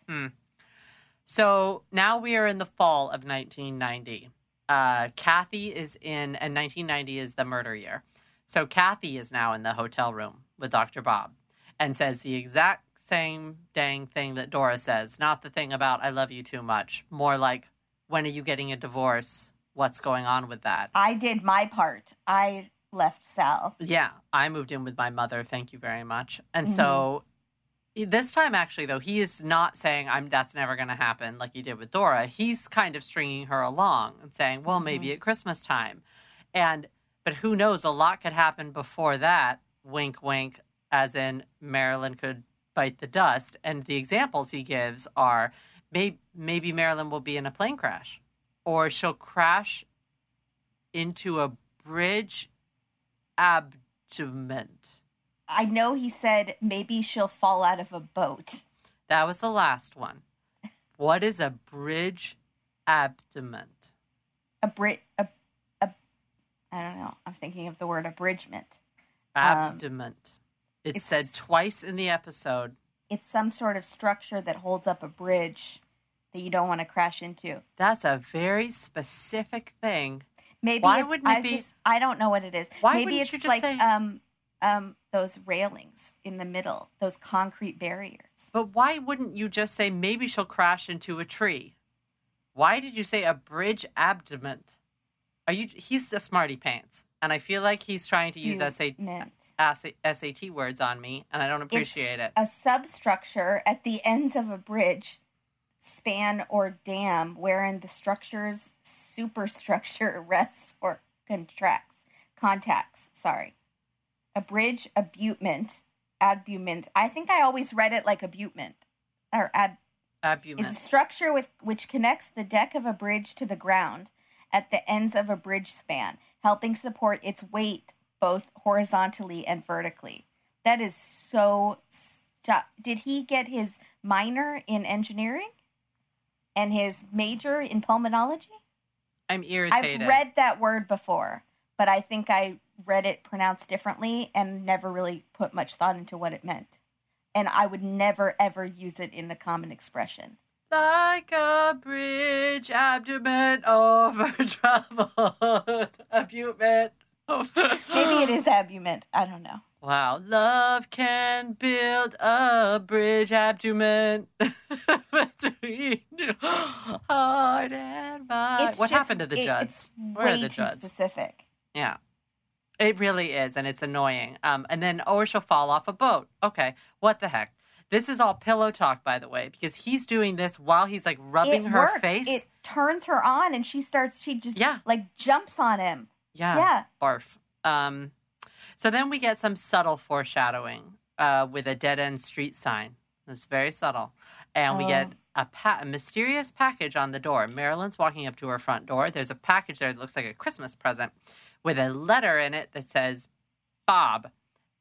So now we are in the fall of 1990. Kathy is in, and 1990 is the murder year. So Kathy is now in the hotel room with Dr. Bob and says the exact same dang thing that Dora says. Not the thing about I love you too much. More like, when are you getting a divorce? What's going on with that? I did my part. I left Sal. Yeah. I moved in with my mother. Thank you very much. And so This time, actually, though, he is not saying that's never going to happen like he did with Dora. He's kind of stringing her along and saying, well, maybe at Christmas time. But who knows? A lot could happen before that. Wink, wink, as in Marilyn could bite the dust. And the examples he gives are maybe Marilyn will be in a plane crash, or she'll crash into a bridge abutment. I know he said maybe she'll fall out of a boat. That was the last one. What is a bridge abutment? I don't know. I'm thinking of the word abridgment. Abutment. It's said twice in the episode. It's some sort of structure that holds up a bridge that you don't want to crash into. That's a very specific thing. Maybe why it's, wouldn't it be? I don't know what it is. Why maybe it's like those railings in the middle, those concrete barriers. But why wouldn't you just say maybe she'll crash into a tree? Why did you say a bridge abutment? He's a smarty pants, and I feel like he's trying to use SAT words on me, and I don't appreciate it. A substructure at the ends of a bridge, span, or dam wherein the structure's superstructure rests or contacts. Sorry. A bridge abutment. I think I always read it like abutment or abutment. Is a structure which connects the deck of a bridge to the ground at the ends of a bridge span, helping support its weight both horizontally and vertically. That is so. Did he get his minor in engineering and his major in pulmonology? I'm irritated. I've read that word before, but I think I read it pronounced differently and never really put much thought into what it meant. And I would never, ever use it in a common expression. Like a bridge, abutment over troubled. Abutment. Maybe it is abutment. I don't know. Wow. Love can build a bridge, abutment between heart and mind. What happened to the Judds? It's way too specific. Yeah. It really is, and it's annoying. And then, or she'll fall off a boat. Okay, what the heck? This is all pillow talk, by the way, because he's doing this while he's, like, rubbing her face. It turns her on, and she jumps on him. Yeah. Barf. So then we get some subtle foreshadowing with a dead-end street sign. It's very subtle. And we get a mysterious package on the door. Marilyn's walking up to her front door. There's a package there that looks like a Christmas present, with a letter in it that says Bob,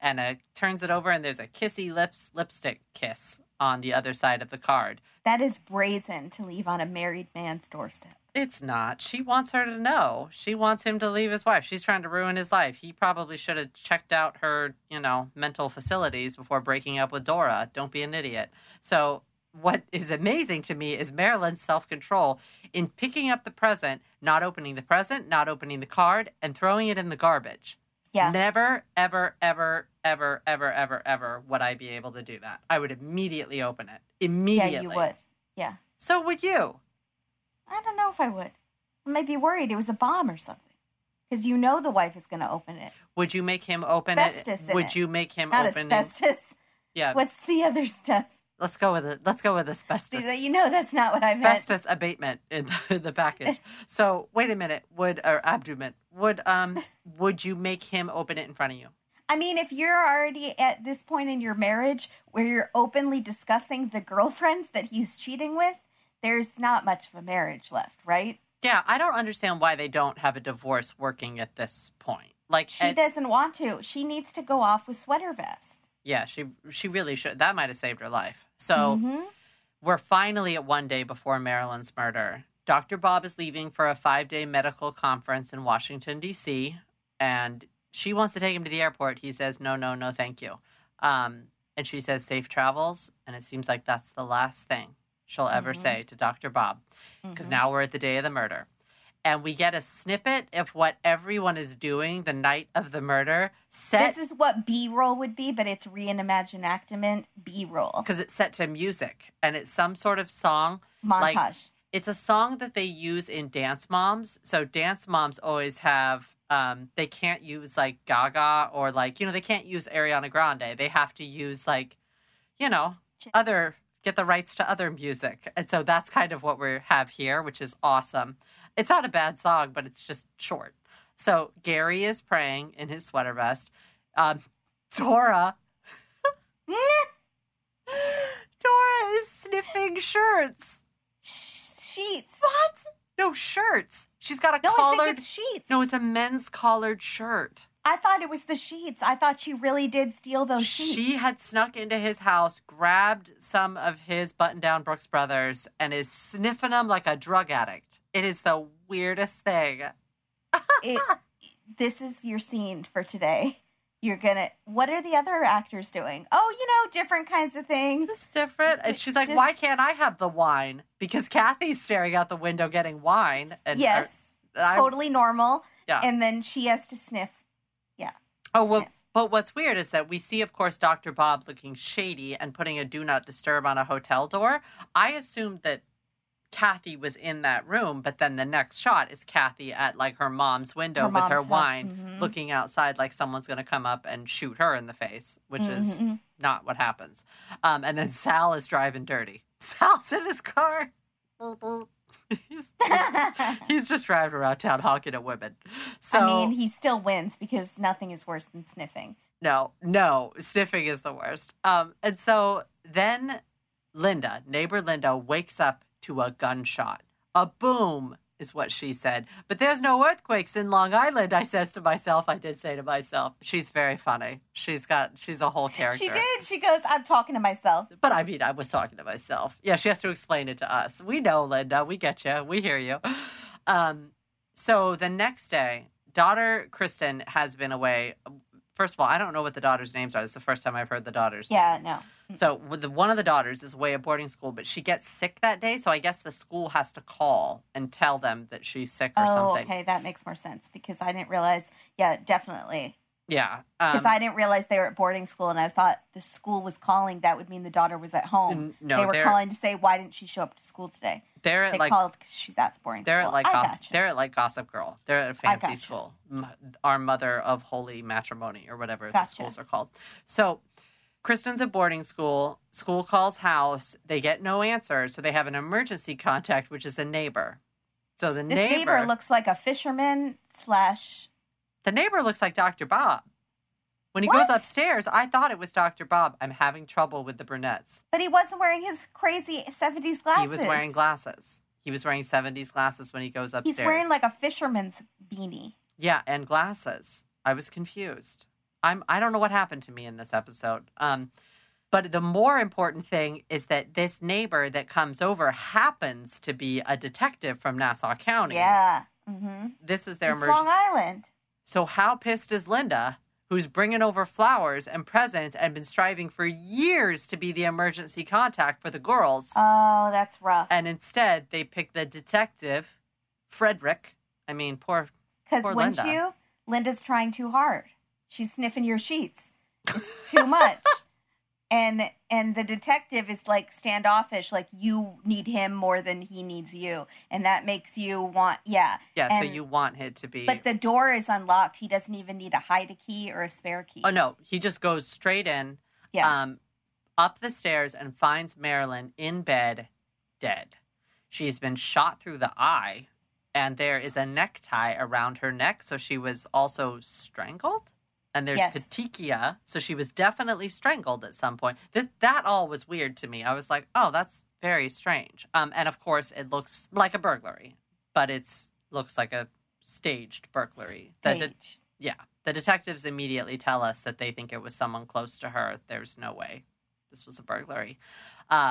and turns it over, and there's a kissy lips, lipstick kiss on the other side of the card. That is brazen to leave on a married man's doorstep. It's not. She wants her to know. She wants him to leave his wife. She's trying to ruin his life. He probably should have checked out her, mental facilities before breaking up with Dora. Don't be an idiot. So what is amazing to me is Marilyn's self-control in picking up the present, not opening the present, not opening the card, and throwing it in the garbage. Yeah. Never, ever, ever, ever, ever, ever, ever would I be able to do that. I would immediately open it. Immediately. Yeah, you would. Yeah. So would you. I don't know if I would. I might be worried it was a bomb or something. Because the wife is going to open it. Would you make him open asbestos it? Would you make him not open asbestos. It? Asbestos. Yeah. What's the other stuff? Let's go with asbestos. That's not what I meant. Asbestos abatement in the package. So wait a minute. Abutment. Would you make him open it in front of you? I mean, if you're already at this point in your marriage where you're openly discussing the girlfriends that he's cheating with, there's not much of a marriage left, right? Yeah, I don't understand why they don't have a divorce working at this point. Like she doesn't want to. She needs to go off with Sweater Vest. Yeah, she really should. That might have saved her life. So we're finally at one day before Marilyn's murder. Dr. Bob is leaving for a 5-day medical conference in Washington, D.C., and she wants to take him to the airport. He says, no, thank you. And she says, safe travels, and it seems like that's the last thing she'll ever say to Dr. Bob, because now we're at the day of the murder. And we get a snippet of what everyone is doing the night of the murder. This is what B-roll would be, but it's reimagination B-roll. Because it's set to music, and it's some sort of song. Montage. It's a song that they use in Dance Moms. So Dance Moms always have, they can't use, Gaga or, they can't use Ariana Grande. They have to use, get the rights to other music. And so that's kind of what we have here, which is awesome. It's not a bad song, but it's just short. So Gary is praying in his sweater vest. Dora. Dora is sniffing shirts. Sheets. What? No, shirts. She's got a collared. No, I think it's sheets. No, it's a men's collared shirt. I thought it was the sheets. I thought she really did steal those sheets. She had snuck into his house, grabbed some of his button-down Brooks Brothers, and is sniffing them like a drug addict. It is the weirdest thing. This is your scene for today. You're gonna. What are the other actors doing? Oh, different kinds of things. It's different. And she's like, why can't I have the wine? Because Kathy's staring out the window getting wine. And yes, totally normal. Yeah. And then she has to sniff. Yeah. Oh, well, but what's weird is that we see, of course, Dr. Bob looking shady and putting a do not disturb on a hotel door. I assumed that Kathy was in that room, but then the next shot is Kathy at like her mom's window with her wine, mm-hmm. looking outside like someone's going to come up and shoot her in the face, which mm-hmm. is not what happens. And then Sal is driving dirty. Sal's in his car. He's just driving around town honking at women. So, I mean, he still wins because nothing is worse than sniffing. No, sniffing is the worst. And so then Linda, neighbor Linda, wakes up to a gunshot. A boom is what she said. But there's no earthquakes in Long Island, I says to myself. I did say to myself. She's very funny. She's a whole character. She did. She goes, I'm talking to myself. But I mean, I was talking to myself. Yeah, she has to explain it to us. We know, Linda. We get you. We hear you. So the next day, daughter Kristen has been away. First of all, I don't know what the daughters' names are. It's the first time I've heard the daughters. Yeah, no. So one of the daughters is away at boarding school, but she gets sick that day. So I guess the school has to call and tell them that she's sick or something. Oh, okay. That makes more sense because I didn't realize. Yeah, definitely. Yeah. Because I didn't realize they were at boarding school and I thought the school was calling. That would mean the daughter was at home. No, they were calling to say, why didn't she show up to school today? They called because she's at boarding school. They're at like Gossip Girl. They're at a fancy school. Our Mother of Holy Matrimony or whatever the schools are called. So Kristen's at boarding school. School calls house. They get no answer. So they have an emergency contact, which is a neighbor. So this neighbor looks like a fisherman / the neighbor looks like Dr. Bob. When he goes upstairs, I thought it was Dr. Bob. I'm having trouble with the brunettes. But he wasn't wearing his crazy 70s glasses. He was wearing glasses. He was wearing 70s glasses when he goes upstairs. He's wearing like a fisherman's beanie. Yeah, and glasses. I was confused. I don't know what happened to me in this episode. But the more important thing is that this neighbor that comes over happens to be a detective from Nassau County. Yeah. Mm-hmm. This is their emergency. Long Island. So how pissed is Linda, who's bringing over flowers and presents and been striving for years to be the emergency contact for the girls? Oh, that's rough. And instead, they pick the detective, Frederick. I mean, poor Linda. Because wouldn't you? Linda's trying too hard. She's sniffing your sheets. It's too much. And the detective is like standoffish, like you need him more than he needs you. And that makes you want, so you want it to be. But the door is unlocked. He doesn't even need a hide a key or a spare key. Oh, no. He just goes straight in, up the stairs and finds Marilyn in bed, dead. She's been shot through the eye and there is a necktie around her neck. So she was also strangled. And there's petechia, so she was definitely strangled at some point. That all was weird to me. I was like, oh, that's very strange. And, of course, it looks like a burglary, but it looks like a staged burglary. The detectives immediately tell us that they think it was someone close to her. There's no way this was a burglary.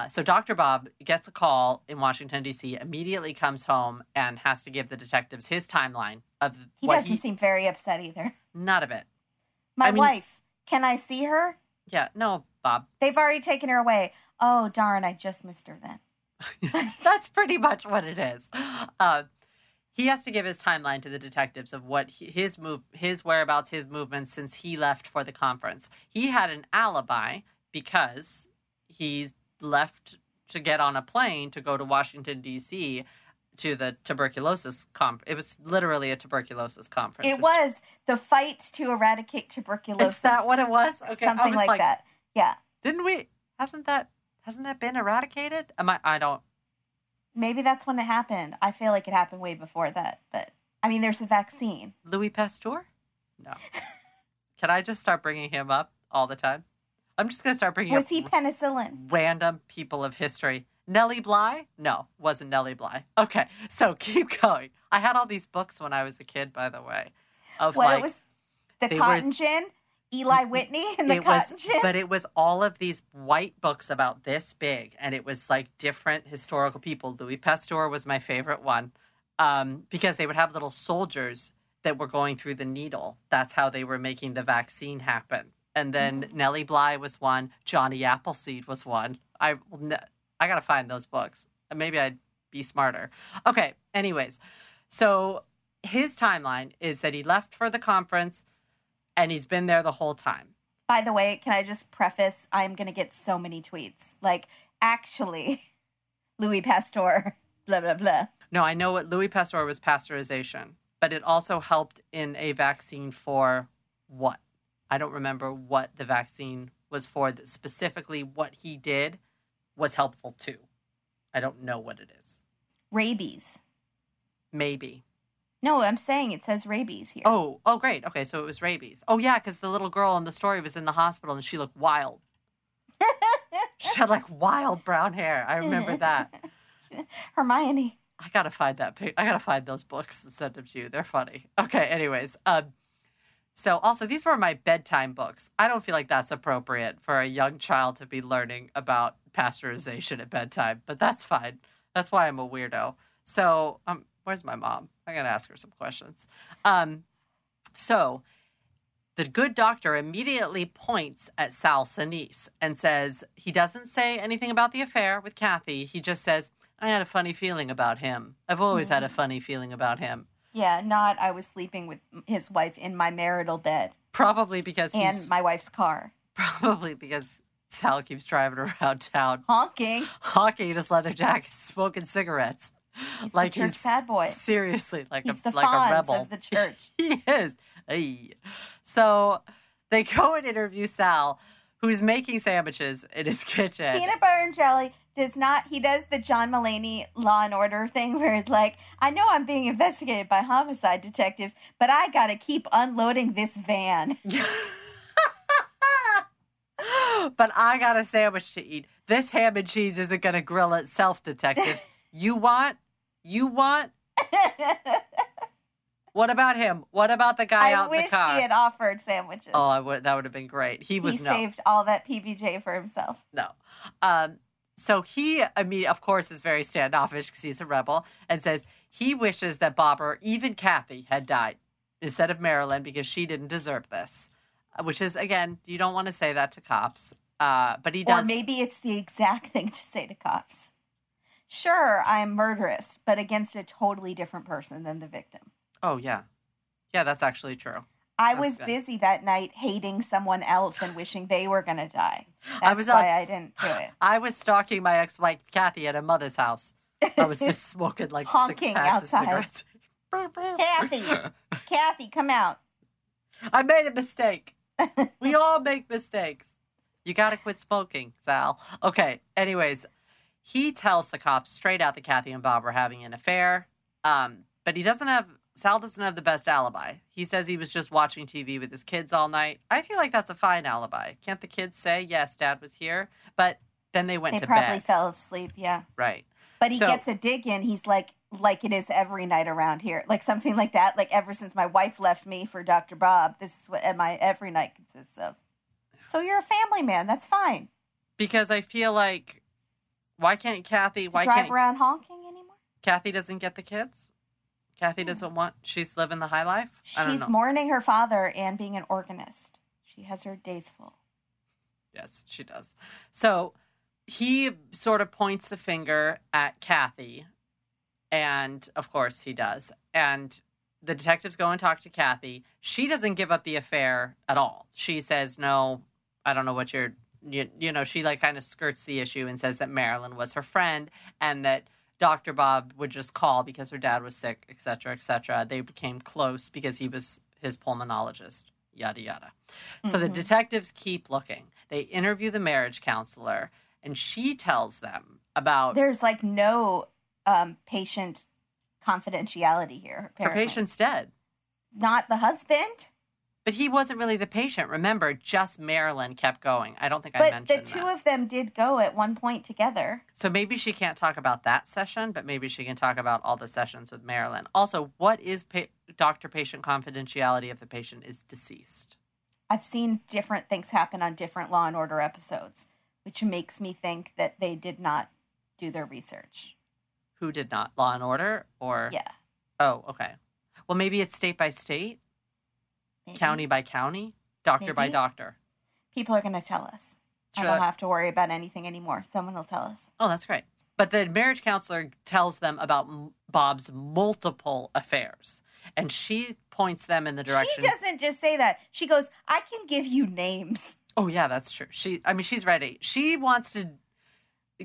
So Dr. Bob gets a call in Washington, D.C., immediately comes home and has to give the detectives his timeline. He doesn't seem very upset either. Not a bit. My wife, can I see her? Yeah, no, Bob. They've already taken her away. Oh, darn, I just missed her then. That's pretty much what it is. He has to give his timeline to the detectives of what his whereabouts, his movements since he left for the conference. He had an alibi because he left to get on a plane to go to Washington, D.C., to the tuberculosis conference. It was literally a tuberculosis conference. It was the fight to eradicate tuberculosis. Is that what it was? Okay. Something like that. Yeah. Didn't we? Hasn't that Hasn't that been eradicated? Maybe that's when it happened. I feel like it happened way before that. But, I mean, there's a vaccine. Louis Pasteur? No. Can I just start bringing him up all the time? I'm just going to start bringing up... Was he penicillin? Random people of history. Nellie Bly? No, wasn't Nellie Bly. Okay, so keep going. I had all these books when I was a kid, by the way. It was the cotton gin? Eli Whitney and the cotton gin? But it was all of these white books about this big, and it was like different historical people. Louis Pasteur was my favorite one because they would have little soldiers that were going through the needle. That's how they were making the vaccine happen. And then Nellie Bly was one. Johnny Appleseed was one. I got to find those books. Maybe I'd be smarter. Okay. Anyways, so his timeline is that he left for the conference and he's been there the whole time. By the way, can I just preface? I'm going to get so many tweets. Like, actually, Louis Pasteur, blah, blah, blah. No, I know what Louis Pasteur was pasteurization, but it also helped in a vaccine for what? I don't remember what the vaccine was for. Specifically, what he did was helpful too. I don't know what it is. Rabies. Maybe. No, I'm saying it says rabies here. Oh, great. Okay, so it was rabies. Oh, yeah, because the little girl in the story was in the hospital and she looked wild. She had like wild brown hair. I remember that. Hermione. I gotta find that. I gotta find those books and send them to you. They're funny. Okay. Anyways, so also these were my bedtime books. I don't feel like that's appropriate for a young child to be learning about pasteurization at bedtime, but that's fine. That's why I'm a weirdo. So where's my mom? I'm going to ask her some questions. So the good doctor immediately points at Sal Sinise and says, he doesn't say anything about the affair with Kathy. He just says, I had a funny feeling about him. I've always had a funny feeling about him. Yeah, not I was sleeping with his wife in my marital bed. Probably because and my wife's car. Probably because Sal keeps driving around town. Honking his leather jacket, smoking cigarettes. He's like the church bad boy. Seriously, like a rebel. He's the Fonz of the church. He is. Ay. So they go and interview Sal, who's making sandwiches in his kitchen. Peanut butter and jelly. He does the John Mulaney Law and Order thing where it's like, I know I'm being investigated by homicide detectives, but I got to keep unloading this van. But I got a sandwich to eat. This ham and cheese isn't going to grill itself, detectives. You want? What about him? What about the guy out in the car? I wish he had offered sandwiches. Oh, that would have been great. He saved all that PBJ for himself. No. So he, of course, is very standoffish because he's a rebel and says he wishes that Bob or even Kathy had died instead of Marilyn because she didn't deserve this, which is, again, you don't want to say that to cops, but he does. Or maybe it's the exact thing to say to cops. Sure, I'm murderous, but against a totally different person than the victim. Oh, yeah. Yeah, that's actually true. I was busy that night hating someone else and wishing they were going to die. That's why I didn't do it. I was stalking my ex-wife, Kathy, at her mother's house. I was just smoking like honking 6 packs outside. Of cigarettes. Kathy, come out. I made a mistake. We all make mistakes. You got to quit smoking, Sal. Okay, anyways, he tells the cops straight out that Kathy and Bob were having an affair, but he doesn't have... Sal doesn't have the best alibi. He says he was just watching TV with his kids all night. I feel like that's a fine alibi. Can't the kids say, yes, Dad was here? But then they went to bed. They probably fell asleep, yeah. Right. But he gets a dig in. He's like it is every night around here. Like something like that. Like ever since my wife left me for Dr. Bob, this is what my every night consists of. So you're a family man. That's fine. Because I feel like, why can't Kathy... drive around honking anymore? Kathy doesn't get the kids? Kathy doesn't want... She's living the high life? She's mourning her father and being an organist. She has her days full. Yes, she does. So he sort of points the finger at Kathy. And, of course, he does. And the detectives go and talk to Kathy. She doesn't give up the affair at all. She says, no, I don't know what you're... You know, she like kind of skirts the issue and says that Marilyn was her friend and that... Dr. Bob would just call because her dad was sick, et cetera, et cetera. They became close because he was his pulmonologist, yada, yada. Mm-hmm. So the detectives keep looking. They interview the marriage counselor, and she tells them about... There's, like, no patient confidentiality here, apparently. Her patient's dead. Not the husband? But he wasn't really the patient. Remember, just Marilyn kept going. I don't think I mentioned that. But the two of them did go at one point together. So maybe she can't talk about that session, but maybe she can talk about all the sessions with Marilyn. Also, what is doctor-patient confidentiality if the patient is deceased? I've seen different things happen on different Law & Order episodes, which makes me think that they did not do their research. Who did not? Law & Order? Or yeah. Oh, okay. Well, maybe it's state by state. Maybe. County by county, doctor by doctor. People are going to tell us. Sure. I don't have to worry about anything anymore. Someone will tell us. Oh, that's great. But the marriage counselor tells them about Bob's multiple affairs. And she points them in the direction. She doesn't just say that. She goes, I can give you names. Oh, yeah, that's true. She's ready. She wants to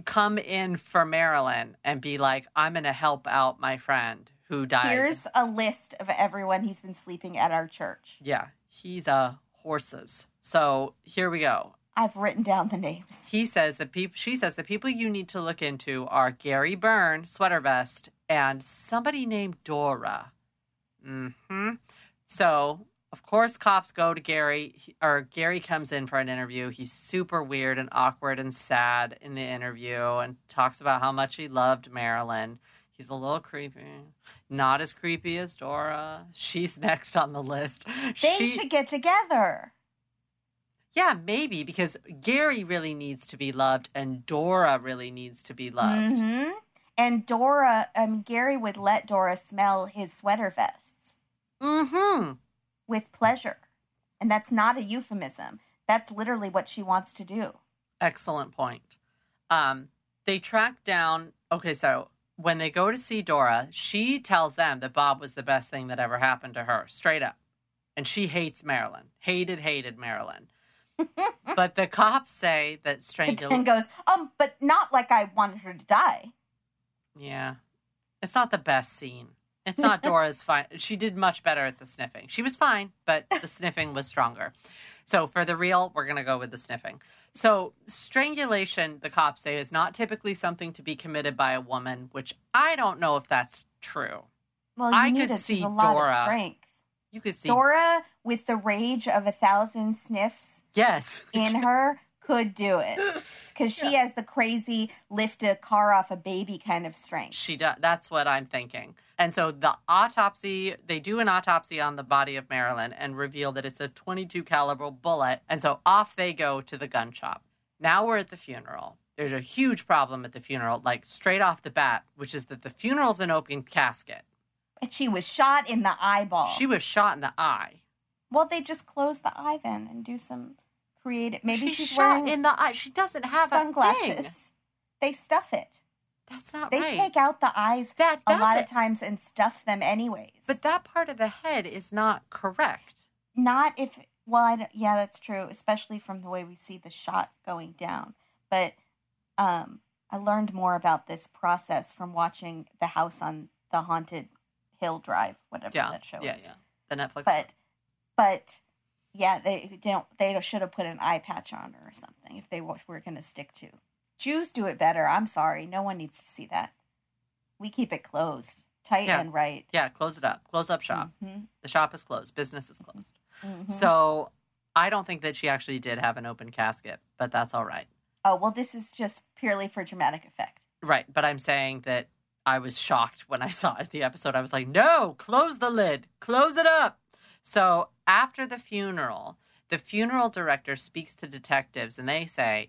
come in for Marilyn and be like, I'm going to help out my friend. Who died. Here's a list of everyone he's been sleeping at our church. Yeah, he's horses. So here we go. I've written down the names. She says the people you need to look into are Gary Byrne, sweater vest, and somebody named Dora. Mm-hmm. So of course cops go to Gary, or Gary comes in for an interview. He's super weird and awkward and sad in the interview, and talks about how much he loved Marilyn. He's a little creepy. Not as creepy as Dora. She's next on the list. They should get together. Yeah, maybe, because Gary really needs to be loved and Dora really needs to be loved. Mm-hmm. And Gary would let Dora smell his sweater vests. Mm-hmm. With pleasure. And that's not a euphemism. That's literally what she wants to do. Excellent point. They track down... Okay, so... When they go to see Dora, she tells them that Bob was the best thing that ever happened to her, straight up. And she hates Marilyn. Hated Marilyn. But the cops say that strangulation... And goes, but not like I wanted her to die. Yeah. It's not the best scene. It's not Dora's fine. She did much better at the sniffing. She was fine, but the sniffing was stronger. So for the real, we're going to go with the sniffing. So strangulation, the cops say, is not typically something to be committed by a woman, which I don't know if that's true. Well, I could see a lot Dora. Of strength. You could see Dora with the rage of 1,000 sniffs. Yes, in her could do it because she has the crazy lift a car off a baby kind of strength. She does. That's what I'm thinking. And so they do an autopsy on the body of Marilyn and reveal that it's a .22 caliber bullet. And so off they go to the gun shop. Now we're at the funeral. There's a huge problem at the funeral, like straight off the bat, which is that the funeral's an open casket. But she was shot in the eyeball. She was shot in the eye. Well, they just close the eye then and do some creative... Maybe she's wearing shot in the eye. She doesn't have sunglasses. A thing. They stuff it. That's not right. They take out the eyes a lot of times and stuff them anyways. But that part of the head is not correct. Not if... Well, yeah, that's true, especially from the way we see the shot going down. But I learned more about this process from watching The House on the Haunted Hill Drive, whatever that show is. Yeah, the Netflix. But yeah, they should have put an eye patch on her or something if they were going to stick to... Jews do it better. I'm sorry. No one needs to see that. We keep it closed. Tight and right. Yeah, close it up. Close up shop. Mm-hmm. The shop is closed. Business is closed. Mm-hmm. So I don't think that she actually did have an open casket, but that's all right. Oh, well, this is just purely for dramatic effect. Right. But I'm saying that I was shocked when I saw it, the episode. I was like, no, close the lid. Close it up. So after the funeral... The funeral director speaks to detectives and they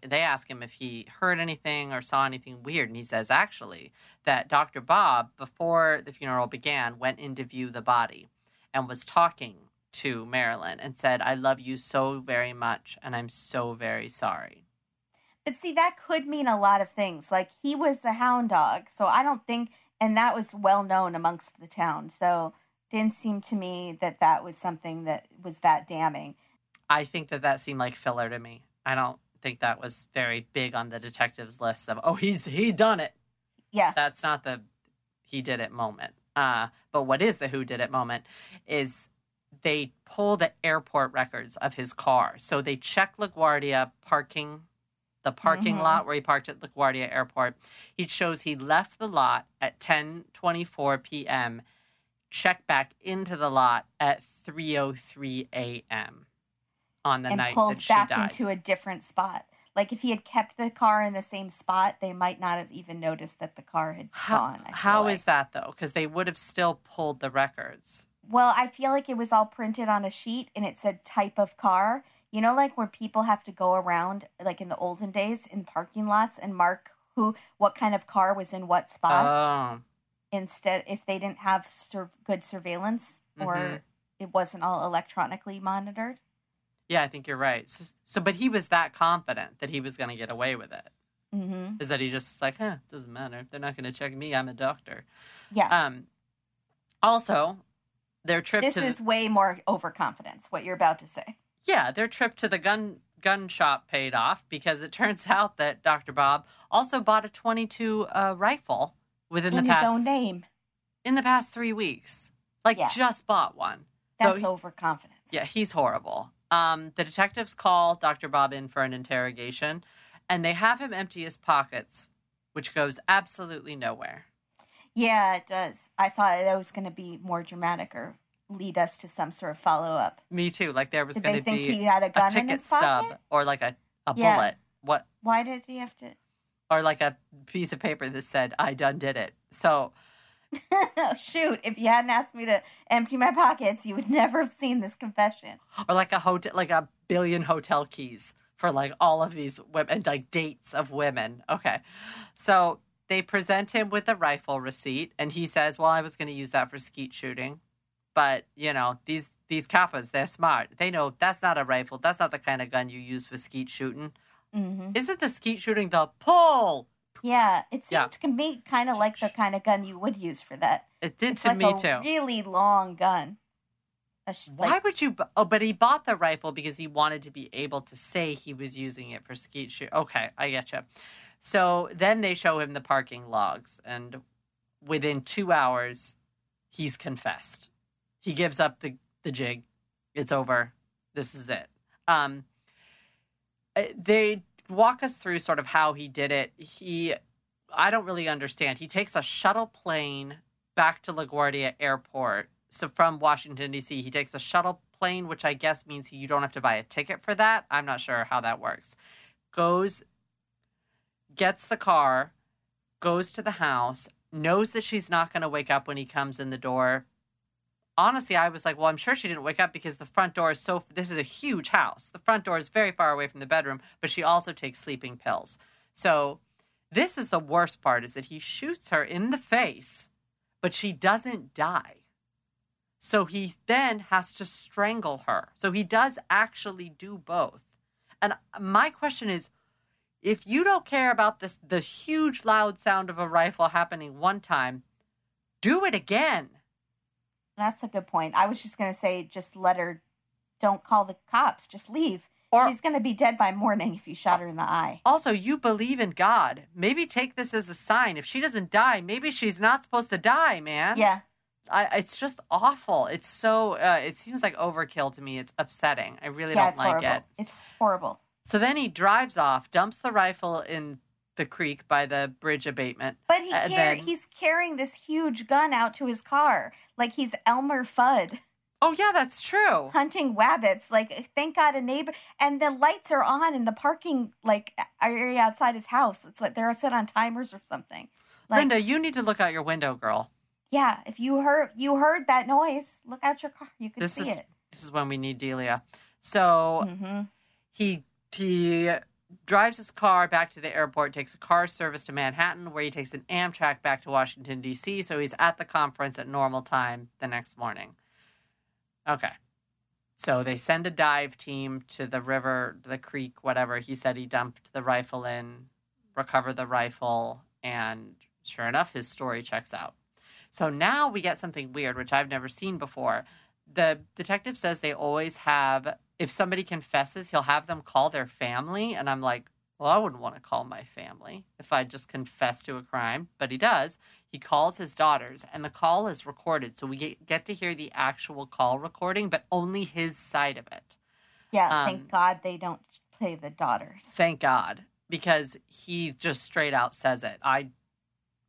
ask him if he heard anything or saw anything weird. And he says, actually, that Dr. Bob, before the funeral began, went in to view the body and was talking to Marilyn and said, I love you so very much and I'm so very sorry. But see, that could mean a lot of things. Like, he was a hound dog, so I don't think, and that was well known amongst the town. So it didn't seem to me that was something that was that damning. I think that seemed like filler to me. I don't think that was very big on the detective's list of, oh, he's done it. Yeah. That's not the he did it moment. But what is the who did it moment is they pull the airport records of his car. So they check LaGuardia parking the parking lot where he parked at LaGuardia Airport. It shows he left the lot at 10:24 p.m., checked back into the lot at 3:03 a.m. on the night that she died. And pulled back into a different spot. Like, if he had kept the car in the same spot, they might not have even noticed that the car had gone. How is that, though? Because they would have still pulled the records. Well, I feel like it was all printed on a sheet, and it said type of car. You know, like where people have to go around, like in the olden days, in parking lots and mark what kind of car was in what spot. Oh. Instead, if they didn't have good surveillance or it wasn't all electronically monitored. Yeah, I think you're right. So, but he was that confident that he was going to get away with it. Mm-hmm. Is that he just was like, doesn't matter. They're not going to check me. I'm a doctor. Yeah. Also, their trip This is way more overconfidence, what you're about to say. Yeah, their trip to the gun shop paid off because it turns out that Dr. Bob also bought a .22 rifle in the past 3 weeks. Like, just bought one. That's overconfidence. Yeah, he's horrible. The detectives call Dr. Bob in for an interrogation, and they have him empty his pockets, which goes absolutely nowhere. Yeah, it does. I thought that was going to be more dramatic or lead us to some sort of follow-up. Me too. Like, there was going to be he had a gun ticket in his pocket? Stub or, like, a bullet. What? Why does he have to? Or, like, a piece of paper that said, I done did it. So... Shoot, if you hadn't asked me to empty my pockets, you would never have seen this confession. Or like a billion hotel keys for like all of these women, like dates of women. Okay. So they present him with a rifle receipt and he says, well, I was going to use that for skeet shooting. But, you know, these coppers, they're smart. They know that's not a rifle. That's not the kind of gun you use for skeet shooting. Mm-hmm. Isn't the skeet shooting the pull? Yeah, it seemed to me kind of like the kind of gun you would use for that. It did to me, too. It's really long gun. Why would you... Oh, but he bought the rifle because he wanted to be able to say he was using it for skeet shoot. Okay, I get you. So then they show him the parking logs, and within 2 hours, he's confessed. He gives up the jig. It's over. This is it. They... Walk us through sort of how he did it. I don't really understand. He takes a shuttle plane back to LaGuardia Airport. So from Washington, D.C., he takes a shuttle plane, which I guess means you don't have to buy a ticket for that. I'm not sure how that works. Goes, gets the car, goes to the house, knows that she's not going to wake up when he comes in the door. Honestly, I was like, well, I'm sure she didn't wake up because the front door is this is a huge house. The front door is very far away from the bedroom, but she also takes sleeping pills. So this is the worst part, is that he shoots her in the face, but she doesn't die. So he then has to strangle her. So he does actually do both. And my question is, if you don't care about this, the huge loud sound of a rifle happening one time, do it again. That's a good point. I was just going to say, just let her, don't call the cops, just leave. Or, she's going to be dead by morning if you shot her in the eye. Also, you believe in God. Maybe take this as a sign. If she doesn't die, maybe she's not supposed to die, man. Yeah. It's just awful. It's so, it seems like overkill to me. It's upsetting. I really don't like horrible. It. It's horrible. So then he drives off, dumps the rifle in the creek by the bridge abatement. But he's carrying this huge gun out to his car. Like he's Elmer Fudd. Oh, yeah, that's true. Hunting wabbits. Like, thank God a neighbor. And the lights are on in the parking area outside his house. It's like they're set on timers or something. Like, Linda, you need to look out your window, girl. Yeah, if you heard that noise, look out your car. You could see it. This is when we need Delia. So he drives his car back to the airport, takes a car service to Manhattan, where he takes an Amtrak back to Washington, D.C., so he's at the conference at normal time the next morning. Okay. So they send a dive team to the river, the creek, whatever. He said he dumped the rifle in, recovered the rifle, and sure enough, his story checks out. So now we get something weird, which I've never seen before. The detective says they always have... If somebody confesses, he'll have them call their family. And I'm like, well, I wouldn't want to call my family if I just confess to a crime. But he does. He calls his daughters, and the call is recorded. So we get to hear the actual call recording, but only his side of it. Yeah, thank God they don't play the daughters. Thank God. because he just straight out says it.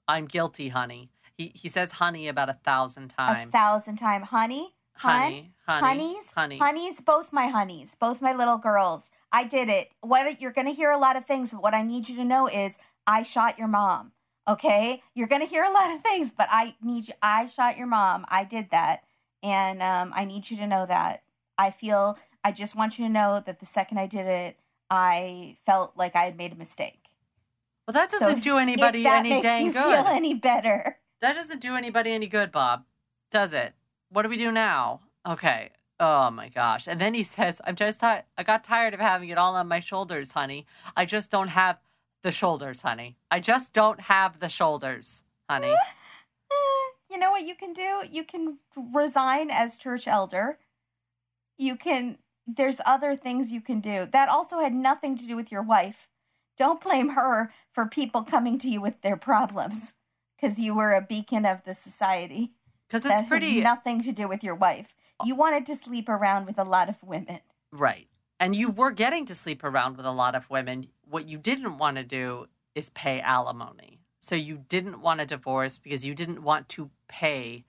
I'm guilty, honey. He says honey about 1,000 times. 1,000 times. Honey? Honeys? Honey. Honeys, both my honeys, both my little girls. I did it. What you're going to hear a lot of things, but what I need you to know is I shot your mom, okay? You're going to hear a lot of things, but I need you. I shot your mom. I did that, and I need you to know that. I just want you to know that the second I did it, I felt like I had made a mistake. Well, that doesn't do anybody any dang good. If that makes you feel any better. That doesn't do anybody any good, Bob, does it? What do we do now? Okay. Oh, my gosh. And then he says, I got tired of having it all on my shoulders, honey. I just don't have the shoulders, honey. I just don't have the shoulders, honey. You know what you can do? You can resign as church elder. There's other things you can do. That also had nothing to do with your wife. Don't blame her for people coming to you with their problems because you were a beacon of the society. Because it's pretty... That had nothing to do with your wife. You wanted to sleep around with a lot of women. Right. And you were getting to sleep around with a lot of women. What you didn't want to do is pay alimony. So you didn't want a divorce because you didn't want to pay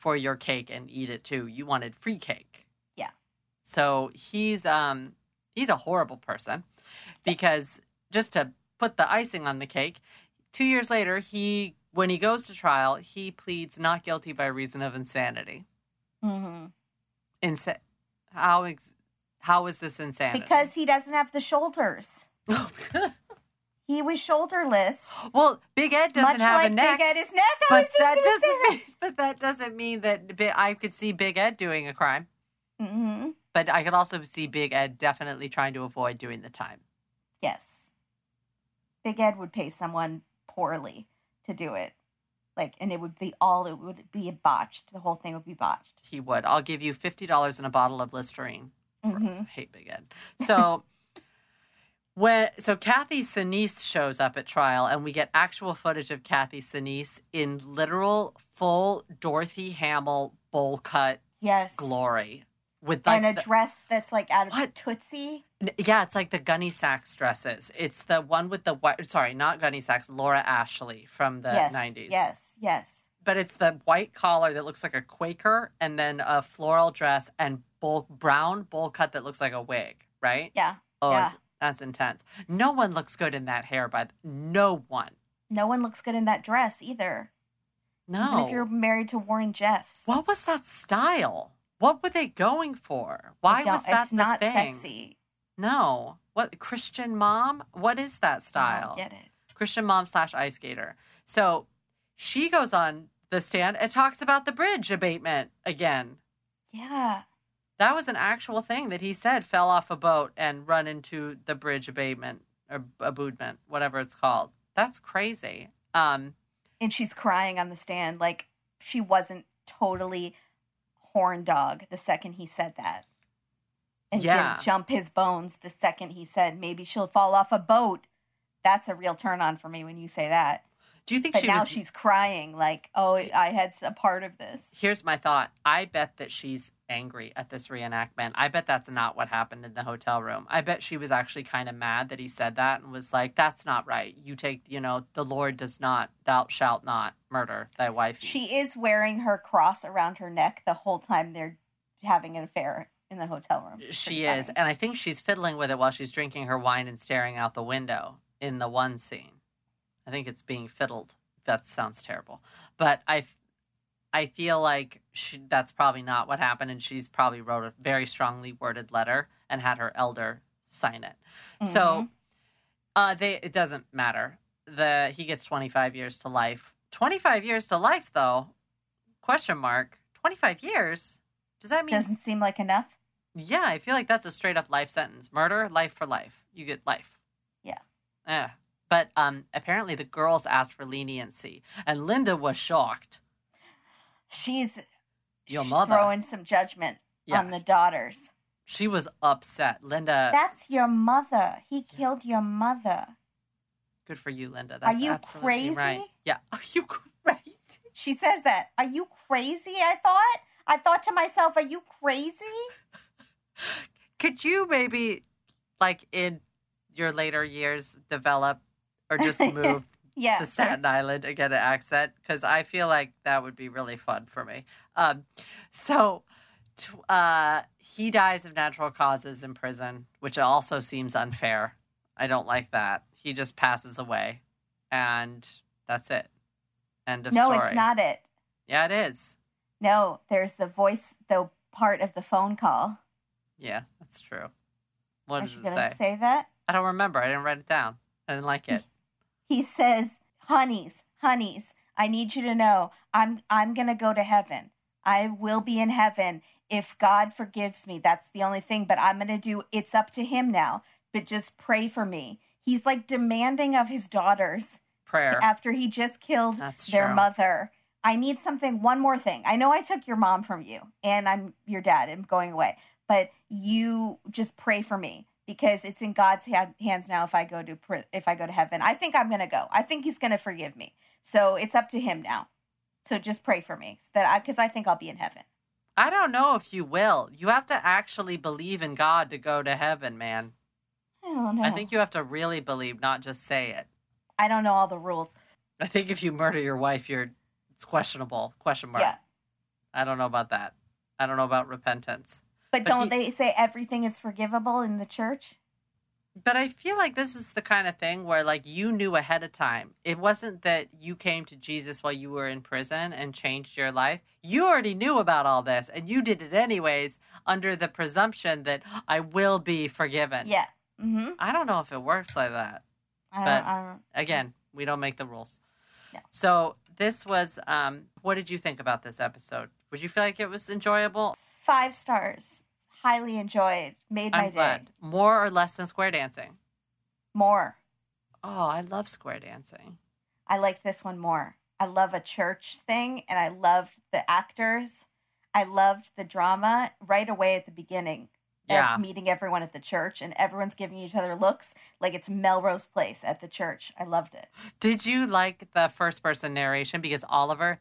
for your cake and eat it too. You wanted free cake. Yeah. So he's a horrible person because... Just to put the icing on the cake, 2 years later, when he goes to trial, he pleads not guilty by reason of insanity. Mm-hmm. How is this insanity? Because he doesn't have the shoulders. He was shoulderless. Well, Big Ed doesn't have a neck. Big Ed is neck. But that doesn't mean that I could see Big Ed doing a crime. Mm-hmm. But I could also see Big Ed definitely trying to avoid doing the time. Yes. Big Ed would pay someone poorly to do it. And it would be botched. The whole thing would be botched. He would. I'll give you $50 and a bottle of Listerine. Mm-hmm. I hate Big Ed. So, so Kathy Sinise shows up at trial, and we get actual footage of Kathy Sinise in literal, full Dorothy Hamill bowl cut glory. With and a dress that's out of Tootsie. Yeah, it's like the Gunny Sacks dresses. It's the one with the white... Sorry, not Gunny Sacks. Laura Ashley from the 90s. Yes. But it's the white collar that looks like a Quaker and then a floral dress and brown bowl cut that looks like a wig, right? Yeah. Oh, yeah. That's intense. No one looks good in that hair, no one. No one looks good in that dress either. No. Even if you're married to Warren Jeffs. What was that style? What were they going for? Why was that the thing? It's not sexy. No. What? Christian mom? What is that style? I don't get it. Christian mom / ice skater. So she goes on the stand and talks about the bridge abatement again. Yeah. That was an actual thing that he said fell off a boat and run into the bridge abatement or abutment, whatever it's called. That's crazy. And she's crying on the stand like she wasn't totally... horn dog the second he said that. And jump his bones the second he said, maybe she'll fall off a boat. That's a real turn on for me when you say that. Do you think she's crying like, oh, I had a part of this. Here's my thought. I bet that she's angry at this reenactment. I bet that's not what happened in the hotel room. I bet she was actually kind of mad that he said that and was like, that's not right. You take, the Lord does not, thou shalt not murder thy wife. She is wearing her cross around her neck the whole time they're having an affair in the hotel room. She is. And I think she's fiddling with it while she's drinking her wine and staring out the window in the one scene. I think it's being fiddled. That sounds terrible. But I feel like that's probably not what happened, and she's probably wrote a very strongly worded letter and had her elder sign it. Mm-hmm. So it doesn't matter. He gets 25 years to life. 25 years to life, though? Question mark. 25 years? Does that mean... Doesn't seem like enough? Yeah, I feel like that's a straight-up life sentence. Murder, life for life. You get life. Yeah. Yeah. But apparently the girls asked for leniency, and Linda was shocked. She's throwing some judgment on the daughters. She was upset. Linda. That's your mother. He killed your mother. Good for you, Linda. That's Are you crazy? Right. Yeah. Are you crazy? She says that. Are you crazy? I thought to myself, are you crazy? Could you maybe in your later years develop or just move to Staten Island and get an accent? Because I feel like that would be really fun for me. He dies of natural causes in prison, which also seems unfair. I don't like that. He just passes away, and that's it. End of story. No, it's not it. Yeah, it is. No, there's the voice, the part of the phone call. Yeah, that's true. What does it say? Are you going to say that? I don't remember. I didn't write it down. I didn't like it. He says, honeys, I need you to know I'm going to go to heaven. I will be in heaven if God forgives me. That's the only thing. But I'm going to do, it's up to him now. But just pray for me. He's like demanding of his daughters prayer after he just killed their mother. I need something, one more thing. I know I took your mom from you and I'm your dad and going away, but you just pray for me because it's in God's hands now if I go to heaven. I think I'm going to go. I think he's going to forgive me. So it's up to him now. So just pray for me because I think I'll be in heaven. I don't know if you will. You have to actually believe in God to go to heaven, man. I don't know. I think you have to really believe, not just say it. I don't know all the rules. I think if you murder your wife, it's questionable. Question mark. Yeah. I don't know about that. I don't know about repentance. But don't they say everything is forgivable in the church? But I feel like this is the kind of thing where, like, you knew ahead of time. It wasn't that you came to Jesus while you were in prison and changed your life. You already knew about all this, and you did it anyways under the presumption that I will be forgiven. Yeah. Mm-hmm. I don't know if it works like that. Again, we don't make the rules. No. So this was, what did you think about this episode? Would you feel like it was enjoyable? 5 stars. Highly enjoyed. Made my day. More or less than square dancing? More. Oh, I love square dancing. I liked this one more. I love a church thing, and I loved the actors. I loved the drama right away at the beginning. Yeah. Meeting everyone at the church, and everyone's giving each other looks like it's Melrose Place at the church. I loved it. Did you like the first-person narration? Because Oliver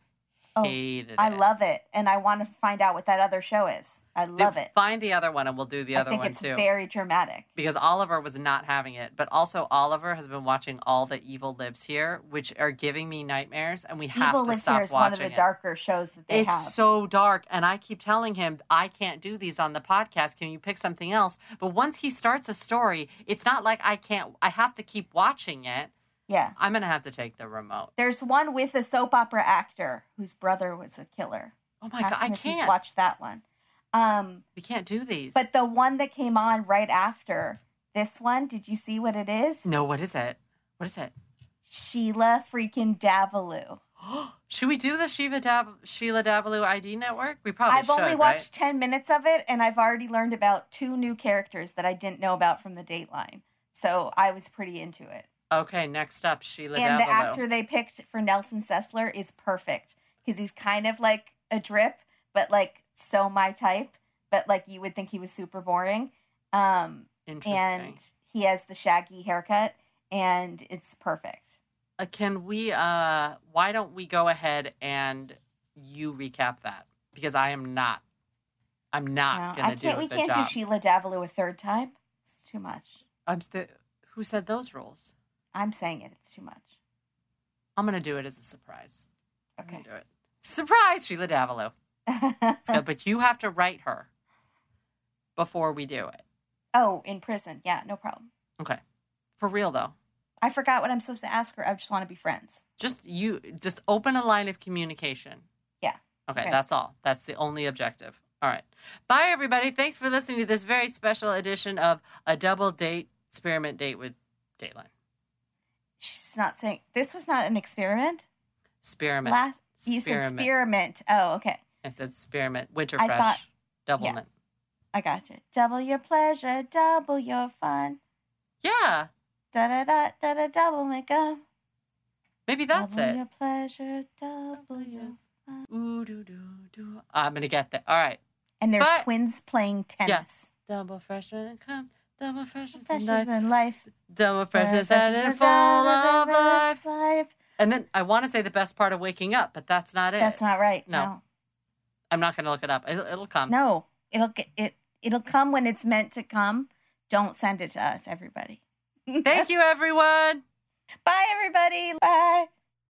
hated it. I love it, and I want to find out what that other show is. I love it. Find the other one, and we'll do the other one, too. I think it's very dramatic. Because Oliver was not having it, but also Oliver has been watching all the Evil Lives Here, which are giving me nightmares, and we have to stop watching it. Evil Lives Here is one of the darker shows that they have. It's so dark, and I keep telling him, I can't do these on the podcast. Can you pick something else? But once he starts a story, it's not like I have to keep watching it. Yeah. I'm going to have to take the remote. There's one with a soap opera actor whose brother was a killer. Oh, my God. I can't watch that one. We can't do these. But the one that came on right after this one, did you see what it is? No, what is it? What is it? Sheila freaking Davalou. Should we do the Sheila Davalou ID Network? We probably should, right? I've only watched 10 minutes of it, and I've already learned about 2 new characters that I didn't know about from the Dateline. So I was pretty into it. Okay, next up, Sheila Davalou. And the actor they picked for Nelson Sessler is perfect because he's kind of like a drip, but like so my type. But like you would think he was super boring. Interesting. And he has the shaggy haircut, and it's perfect. Why don't we go ahead and you recap that? Because I'm not going to do a good job. We can't do Sheila Davalou a third time. It's too much. Who said those rules? I'm saying it. It's too much. I'm going to do it as a surprise. Okay. I'm going to do it. Surprise, Sheila Davalou. But you have to write her before we do it. Oh, in prison. Yeah, no problem. Okay. For real, though. I forgot what I'm supposed to ask her. I just want to be friends. Just open a line of communication. Yeah. Okay, that's all. That's the only objective. All right. Bye, everybody. Thanks for listening to this very special edition of A Double Date Experiment Date with Dateline. She's not saying this was not an experiment. Experiment. You said experiment. Oh, okay. I said experiment. Winter fresh. Doublemint. Yeah, I got you. Double your pleasure. Double your fun. Yeah. Da da da da da. Double make up. Maybe that's double it. Double your pleasure. Double your fun. Ooh do do do. I'm gonna get that. All right. And there's twins playing tennis. Yeah. Double freshman and come. Double freshness in life. Double freshness and full of life. And then I want to say the best part of waking up, but that's not it. That's not right. No. I'm not going to look it up. It'll come. No. It'll come when it's meant to come. Don't send it to us, everybody. Thank you, everyone. Bye, everybody. Bye.